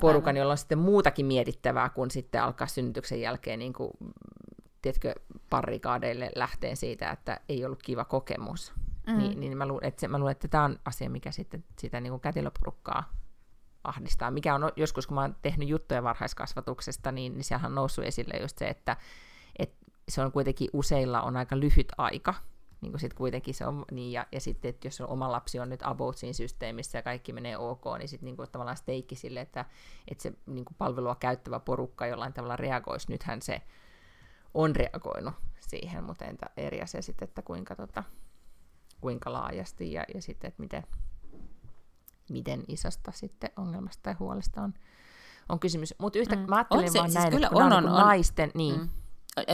porukan, jolla on sitten muutakin mietittävää, kun sitten alkaa synnytyksen jälkeen niin kuin, tiedätkö, parikaadeille lähtee siitä, että ei ollut kiva kokemus. Mm. Niin mä luulen, että tämä on asia, mikä sitten sitä niin kuin kätilöporukkaa ahdistaa. Mikä on joskus, kun mä oon tehnyt juttuja varhaiskasvatuksesta, niin siellähän on noussut esille just se, että se on kuitenkin useilla on aika lyhyt aika. Niin kuin sit kuitenkin se on, niin ja sitten, että jos oma lapsi on nyt about siinä systeemissä ja kaikki menee ok, niin sitten niin tavallaan steikki sille, että se niin kuin palvelua käyttävä porukka jollain tavalla reagoisi. Nythän se on reagoinut siihen, mutta entä eri asia sitten, että kuinka laajasti ja sitten, että miten isosta sitten ongelmasta tai huolesta on kysymys. Mutta yhtä mä ajattelen se, vaan siis näin, kyllä että on naisten... Niin,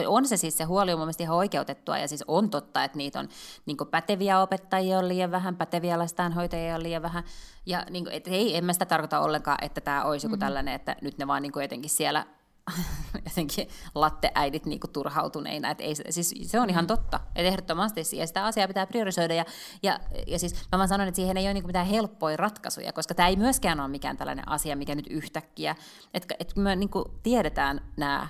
on se siis, se huoli on mun mielestä ihan oikeutettua, ja siis on totta, että niitä on niin kuin päteviä opettajia on liian vähän, päteviä lastenhoitajia on liian vähän, ja niin kuin, et ei, en mä sitä tarkoita ollenkaan, että tämä olisi joku tällainen, että nyt ne vaan niin kuin jotenkin siellä jotenkin latteäidit niin kuin turhautuneina, että ei, siis se on ihan totta, että ehdottomasti sitä asiaa pitää priorisoida, ja siis mä vaan sanon, että siihen ei ole niin kuin mitään helppoja ratkaisuja, koska tämä ei myöskään ole mikään tällainen asia, mikä nyt yhtäkkiä, että me niin kuin tiedetään nämä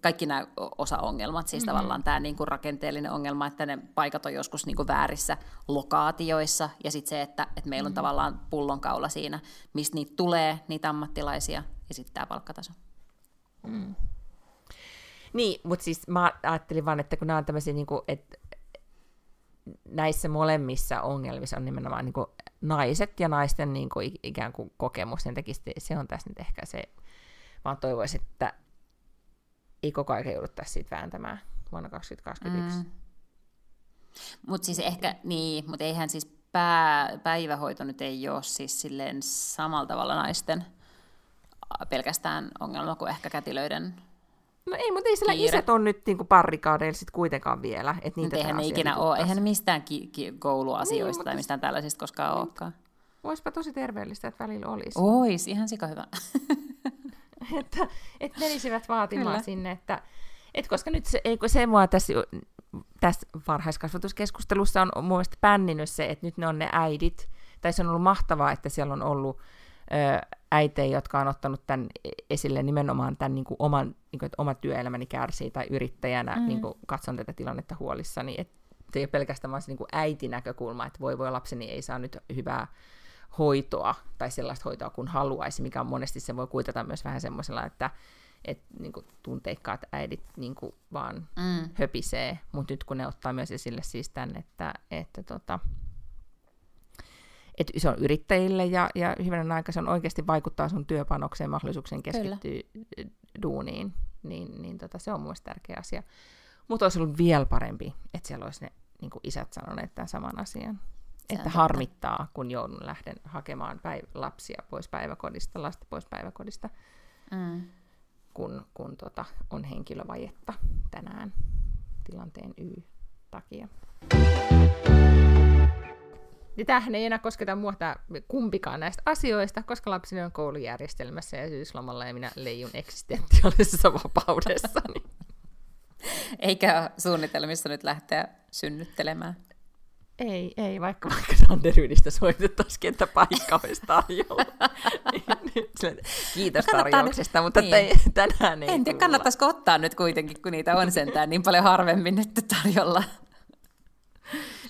kaikki nämä osaongelmat, siis tavallaan tämä niinku rakenteellinen ongelma, että ne paikat on joskus niinku väärissä lokaatioissa, ja sitten se, että meillä on tavallaan pullonkaula siinä, mistä niitä tulee, niitä ammattilaisia, ja sitten tämä palkkataso. Mm. Niin, mutta siis mä ajattelin vaan, että kun nämä on tämmöisiä, niinku, että näissä molemmissa ongelmissa on nimenomaan niinku naiset ja naisten niinku ikään kuin kokemus, sen takia se on tässä nyt ehkä se, vaan toivoisin, että ei koko ajan jouduttaisi siitä vääntämään vuonna 2021. Mm. Mutta siis ehkä, niin, mutta eihän siis päivähoito nyt ei ole siis silleen samalla tavalla naisten pelkästään ongelma kuin ehkä kätilöiden. No ei, mutta ei siellä isät on nyt niinku parrikaadeilla sitten kuitenkaan vielä. Et niitä eihän ne ikinä ole, eihän mistään kouluasioista niin, tai mistään tällaisista koskaan olekaan. Olisipa tosi terveellistä, että välillä olisi. Ois, ihan sikahyvä. Että menisivät vaatimaan Kyllä. sinne, että koska nyt se mua tässä varhaiskasvatuskeskustelussa on mun mielestä pänninyt se, että nyt ne on ne äidit, tai se on ollut mahtavaa, että siellä on ollut äitejä, jotka on ottanut tämän esille nimenomaan tämän niin kuin oman, niin kuin, että oma työelämäni kärsii tai yrittäjänä niin kuin katson tätä tilannetta huolissani, että ei ole pelkästään vaan se niin kuin äitinäkökulma, että voi lapseni ei saa nyt hyvää hoitoa tai sellaista hoitoa kuin haluaisi, mikä on monesti se voi kuitata myös vähän semmoisella, että niin kuin tunteikkaat äidit niin kuin vaan höpisee, mutta nyt kun ne ottaa myös esille siis tämän, että se on yrittäjille ja hyvänä aika se on oikeasti vaikuttaa sun työpanokseen, mahdollisuuksien keskittyä Kyllä. duuniin, niin se on mun mielestä tärkeä asia. Mutta olisi ollut vielä parempi, että siellä olisi ne niin kuin isät sanoneet tämän saman asian. Että harmittaa, kun lähden hakemaan lapsia pois päiväkodista, lasta pois päiväkodista, kun on henkilövajetta tänään tilanteen takia. Tämähän ei enää kosketa mua kumpikaan näistä asioista, koska lapseni on koulujärjestelmässä ja syyslomalla ja minä leijun eksistentiaalisessa vapaudessani. Eikä ole suunnitelmissa nyt lähteä synnyttelemään. Ei, vaikka Sanderydistä soitettaisiin, kenttä paikka olisi tarjolla. Kiitos tarjouksesta, mutta niin. Tänään ei en tiedä, kannattaisiko ottaa nyt kuitenkin, kun niitä on sentään niin paljon harvemmin nyt tarjolla.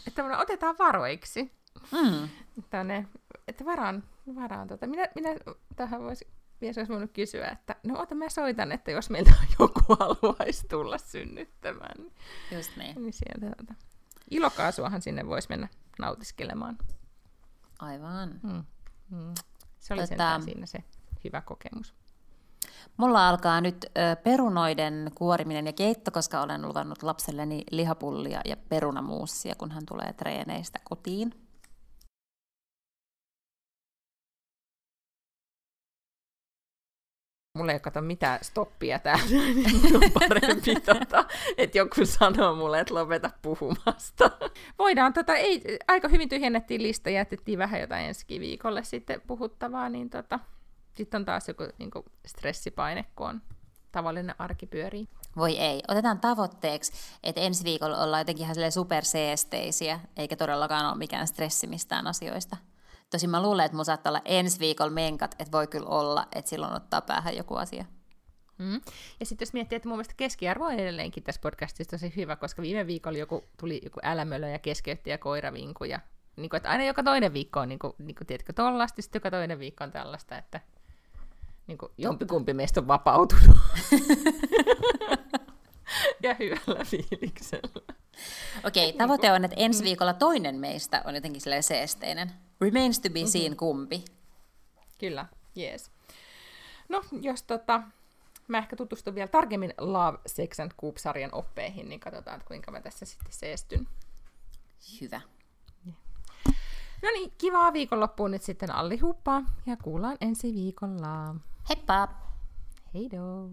Että otetaan varoiksi. Että varaan. Minä tähän voisi vielä voinut kysyä, että mä soitan, että jos meiltä joku haluaisi tulla synnyttämään. Just niin. Niin sieltä. Ilokaasuahan sinne voisi mennä nautiskelemaan. Aivan. Se oli sentään siinä se hyvä kokemus. Mulla alkaa nyt perunoiden kuoriminen ja keitto, koska olen luvannut lapselleni lihapullia ja perunamuussia, kun hän tulee treeneistä kotiin. Mulla ei kato mitään stoppia täällä, niin on parempi, että joku sanoo mulle, että lopeta puhumasta. Voidaan, aika hyvin tyhjennettiin lista ja jätettiin vähän jotain ensi viikolle sitten puhuttavaa, niin sitten on taas joku niin kuin stressipaine, kun on tavallinen arki pyörii. Voi ei, otetaan tavoitteeksi, että ensi viikolla ollaan jotenkin ihan superseesteisiä, eikä todellakaan ole mikään stressi mistään asioista. Tosin mä luulen, että mun saattaa olla ensi viikolla menkat, että voi kyllä olla, että silloin ottaa päähän joku asia. Mm. Ja sitten jos miettii, että mun mielestä keskiarvo on edelleenkin tässä podcastissa tosi hyvä, koska viime viikolla tuli joku älämölö ja keskeytti ja koiravinkui. Niin kuin, että aina joka toinen viikko on, niin kuin, tiedätkö, tollaista, sitten joka toinen viikko on tällaista, että niin kuin, jompikumpi meistä on vapautunut. Ja hyvällä fiiliksellä. Okei, tavoite on, että ensi viikolla toinen meistä on jotenkin silleen seesteinen. Remains to be seen kumpi. Kyllä, jees. No, jos mä ehkä tutustun vielä tarkemmin Love, Sex and Goop-sarjan oppeihin, niin katsotaan, kuinka mä tässä sitten seestyn. Hyvä. No niin, kivaa viikonloppuun nyt sitten Alli huppaa ja kuullaan ensi viikolla. Heippa! Heidoo!